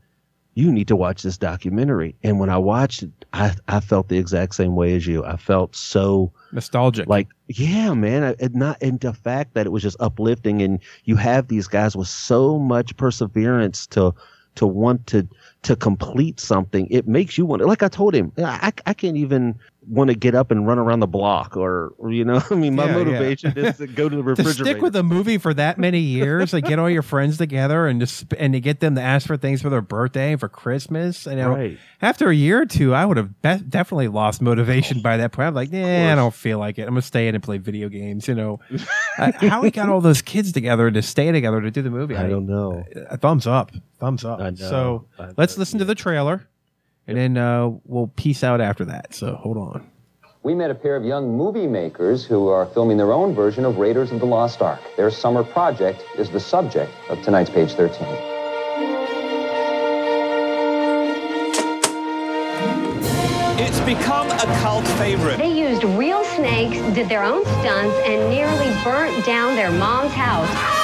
you need to watch this documentary. And when I watched it, I, I felt the exact same way as you. I felt so nostalgic. Like, yeah, man. I, and not, and the fact that it was just uplifting and you have these guys with so much perseverance to, to want to, to complete something, it makes you want to, like I told him, I, I can't even want to get up and run around the block or, you know, I mean, my yeah, motivation yeah. is to go to the refrigerator. To stick with a movie for that many years, like get all your friends together and just, and to get them to ask for things for their birthday and for Christmas. You know, right. After a year or two, I would have be- definitely lost motivation by that point. I'm like, nah, I don't feel like it. I'm going to stay in and play video games, you know. uh, how we got all those kids together to stay together to do the movie. I, I don't know. Uh, thumbs up. Thumbs up. I know. So I know. Let's listen to the trailer, and then uh, we'll peace out after that. So hold on. We met a pair of young movie makers who are filming their own version of Raiders of the Lost Ark. Their summer project is the subject of tonight's Page thirteen. It's become a cult favorite. They used real snakes, did their own stunts, and nearly burnt down their mom's house.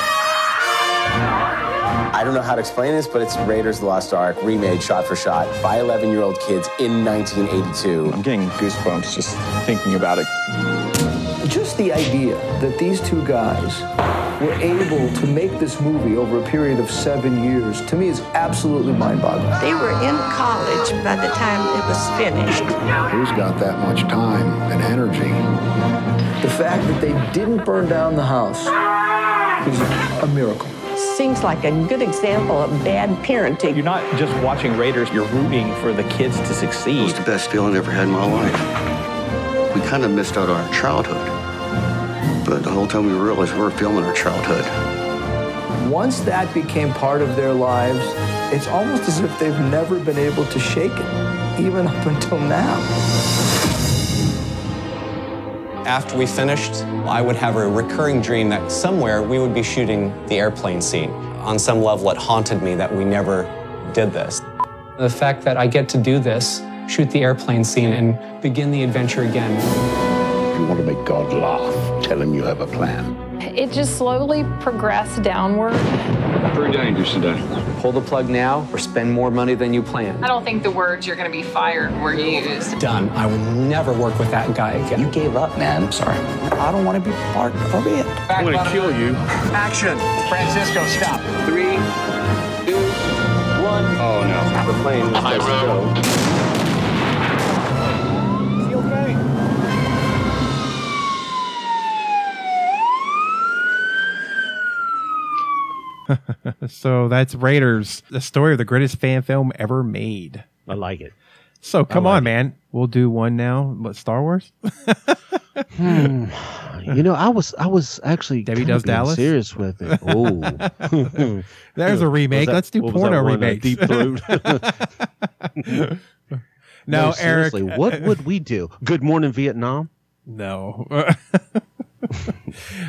I don't know how to explain this, but it's Raiders of the Lost Ark, remade shot for shot by eleven-year-old kids in nineteen eighty-two. I'm getting goosebumps just thinking about it. Just the idea that these two guys were able to make this movie over a period of seven years, to me, is absolutely mind-boggling. They were in college by the time it was finished. Who's got that much time and energy? The fact that they didn't burn down the house is a miracle. Seems like a good example of bad parenting. You're not just watching Raiders, you're rooting for the kids to succeed. It was the best feeling I ever had in my life. We kind of missed out on our childhood, but the whole time we realized we were filming our childhood. Once that became part of their lives, it's almost as if they've never been able to shake it, even up until now. After we finished, I would have a recurring dream that somewhere we would be shooting the airplane scene. On some level, it haunted me that we never did this. The fact that I get to do this, shoot the airplane scene, and begin the adventure again. If you want to make God laugh, tell him you have a plan. It just slowly progressed downward. Very dangerous today. Pull the plug now or spend more money than you planned. I don't think the words "you're going to be fired" were used. Done. I will never work with that guy again. You gave up, man. I'm sorry. I don't want to be part of it. I'm going to kill you. Action. Francisco, stop. Three, two, one. Oh, no. The plane was high road. Is he okay? So that's Raiders, the story of the greatest fan film ever made. I like it. So come like on, it. man. We'll do one now. What, Star Wars? hmm. You know, I was I was actually Debbie Does Dallas serious with it. Oh, there's a remake. That, Let's do porno remakes. Deep Throat. no, no, Eric. Seriously, what would we do? Good Morning Vietnam? No.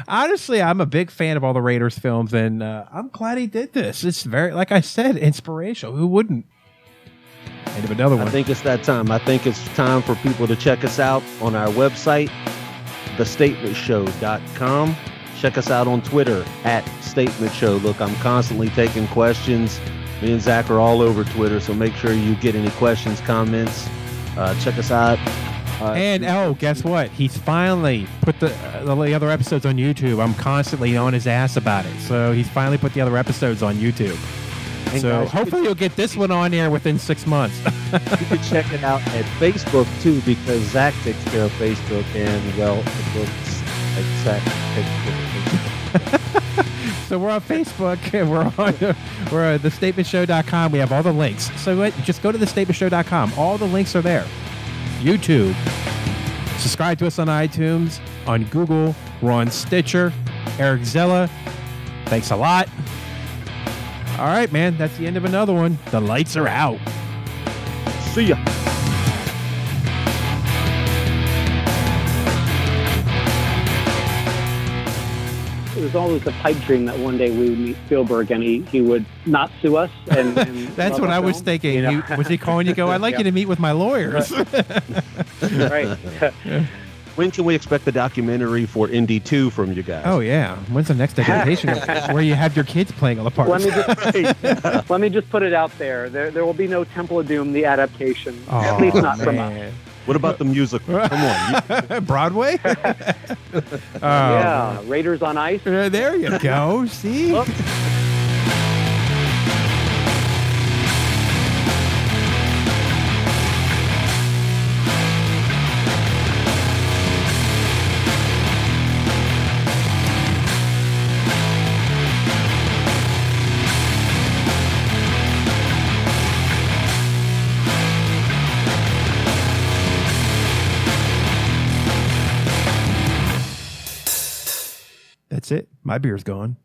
Honestly, I'm a big fan of all the Raiders films, and uh, I'm glad he did this. It's very, like I said, inspirational. Who wouldn't? End of another one. I think it's that time. I think it's time for people to check us out on our website, the statement show dot com. Check us out on Twitter at Statement Show. Look, I'm constantly taking questions. Me and Zach are all over Twitter, so make sure you get any questions, comments. Uh, check us out. Uh, and oh, guess what? He's finally put the, uh, the other episodes on YouTube. I'm constantly on his ass about it. So he's finally put the other episodes on YouTube. And so guys, hopefully you'll get this one on air within six months. You can check it out at Facebook, too, because Zach takes care of Facebook. And, well, it looks like Zach takes care of Facebook. So we're on Facebook, and we're on we're at the statement show dot com. We have all the links. So just go to the statement show dot com. All the links are there. YouTube. Subscribe to us on iTunes, on Google, we're on Stitcher. Eric Zella, thanks a lot. All right, man, that's the end of another one. The lights are out. See ya. It was always a pipe dream that one day we would meet Spielberg and he, he would not sue us. And, and that's what I film. was thinking. You know? he, was he calling you? Go, I'd like yeah. you to meet with my lawyers. Right. Right. When can we expect the documentary for Indy two from you guys? Oh, yeah. When's the next documentation where you have your kids playing all the parts? Let me just, right. Let me just put it out there. There there will be no Temple of Doom, the adaptation. Oh, at least not man. from us. What about the musical? Come on. Broadway? um, yeah. Raiders on Ice. Uh, there you go. See? Oops. that's it. My beer's gone.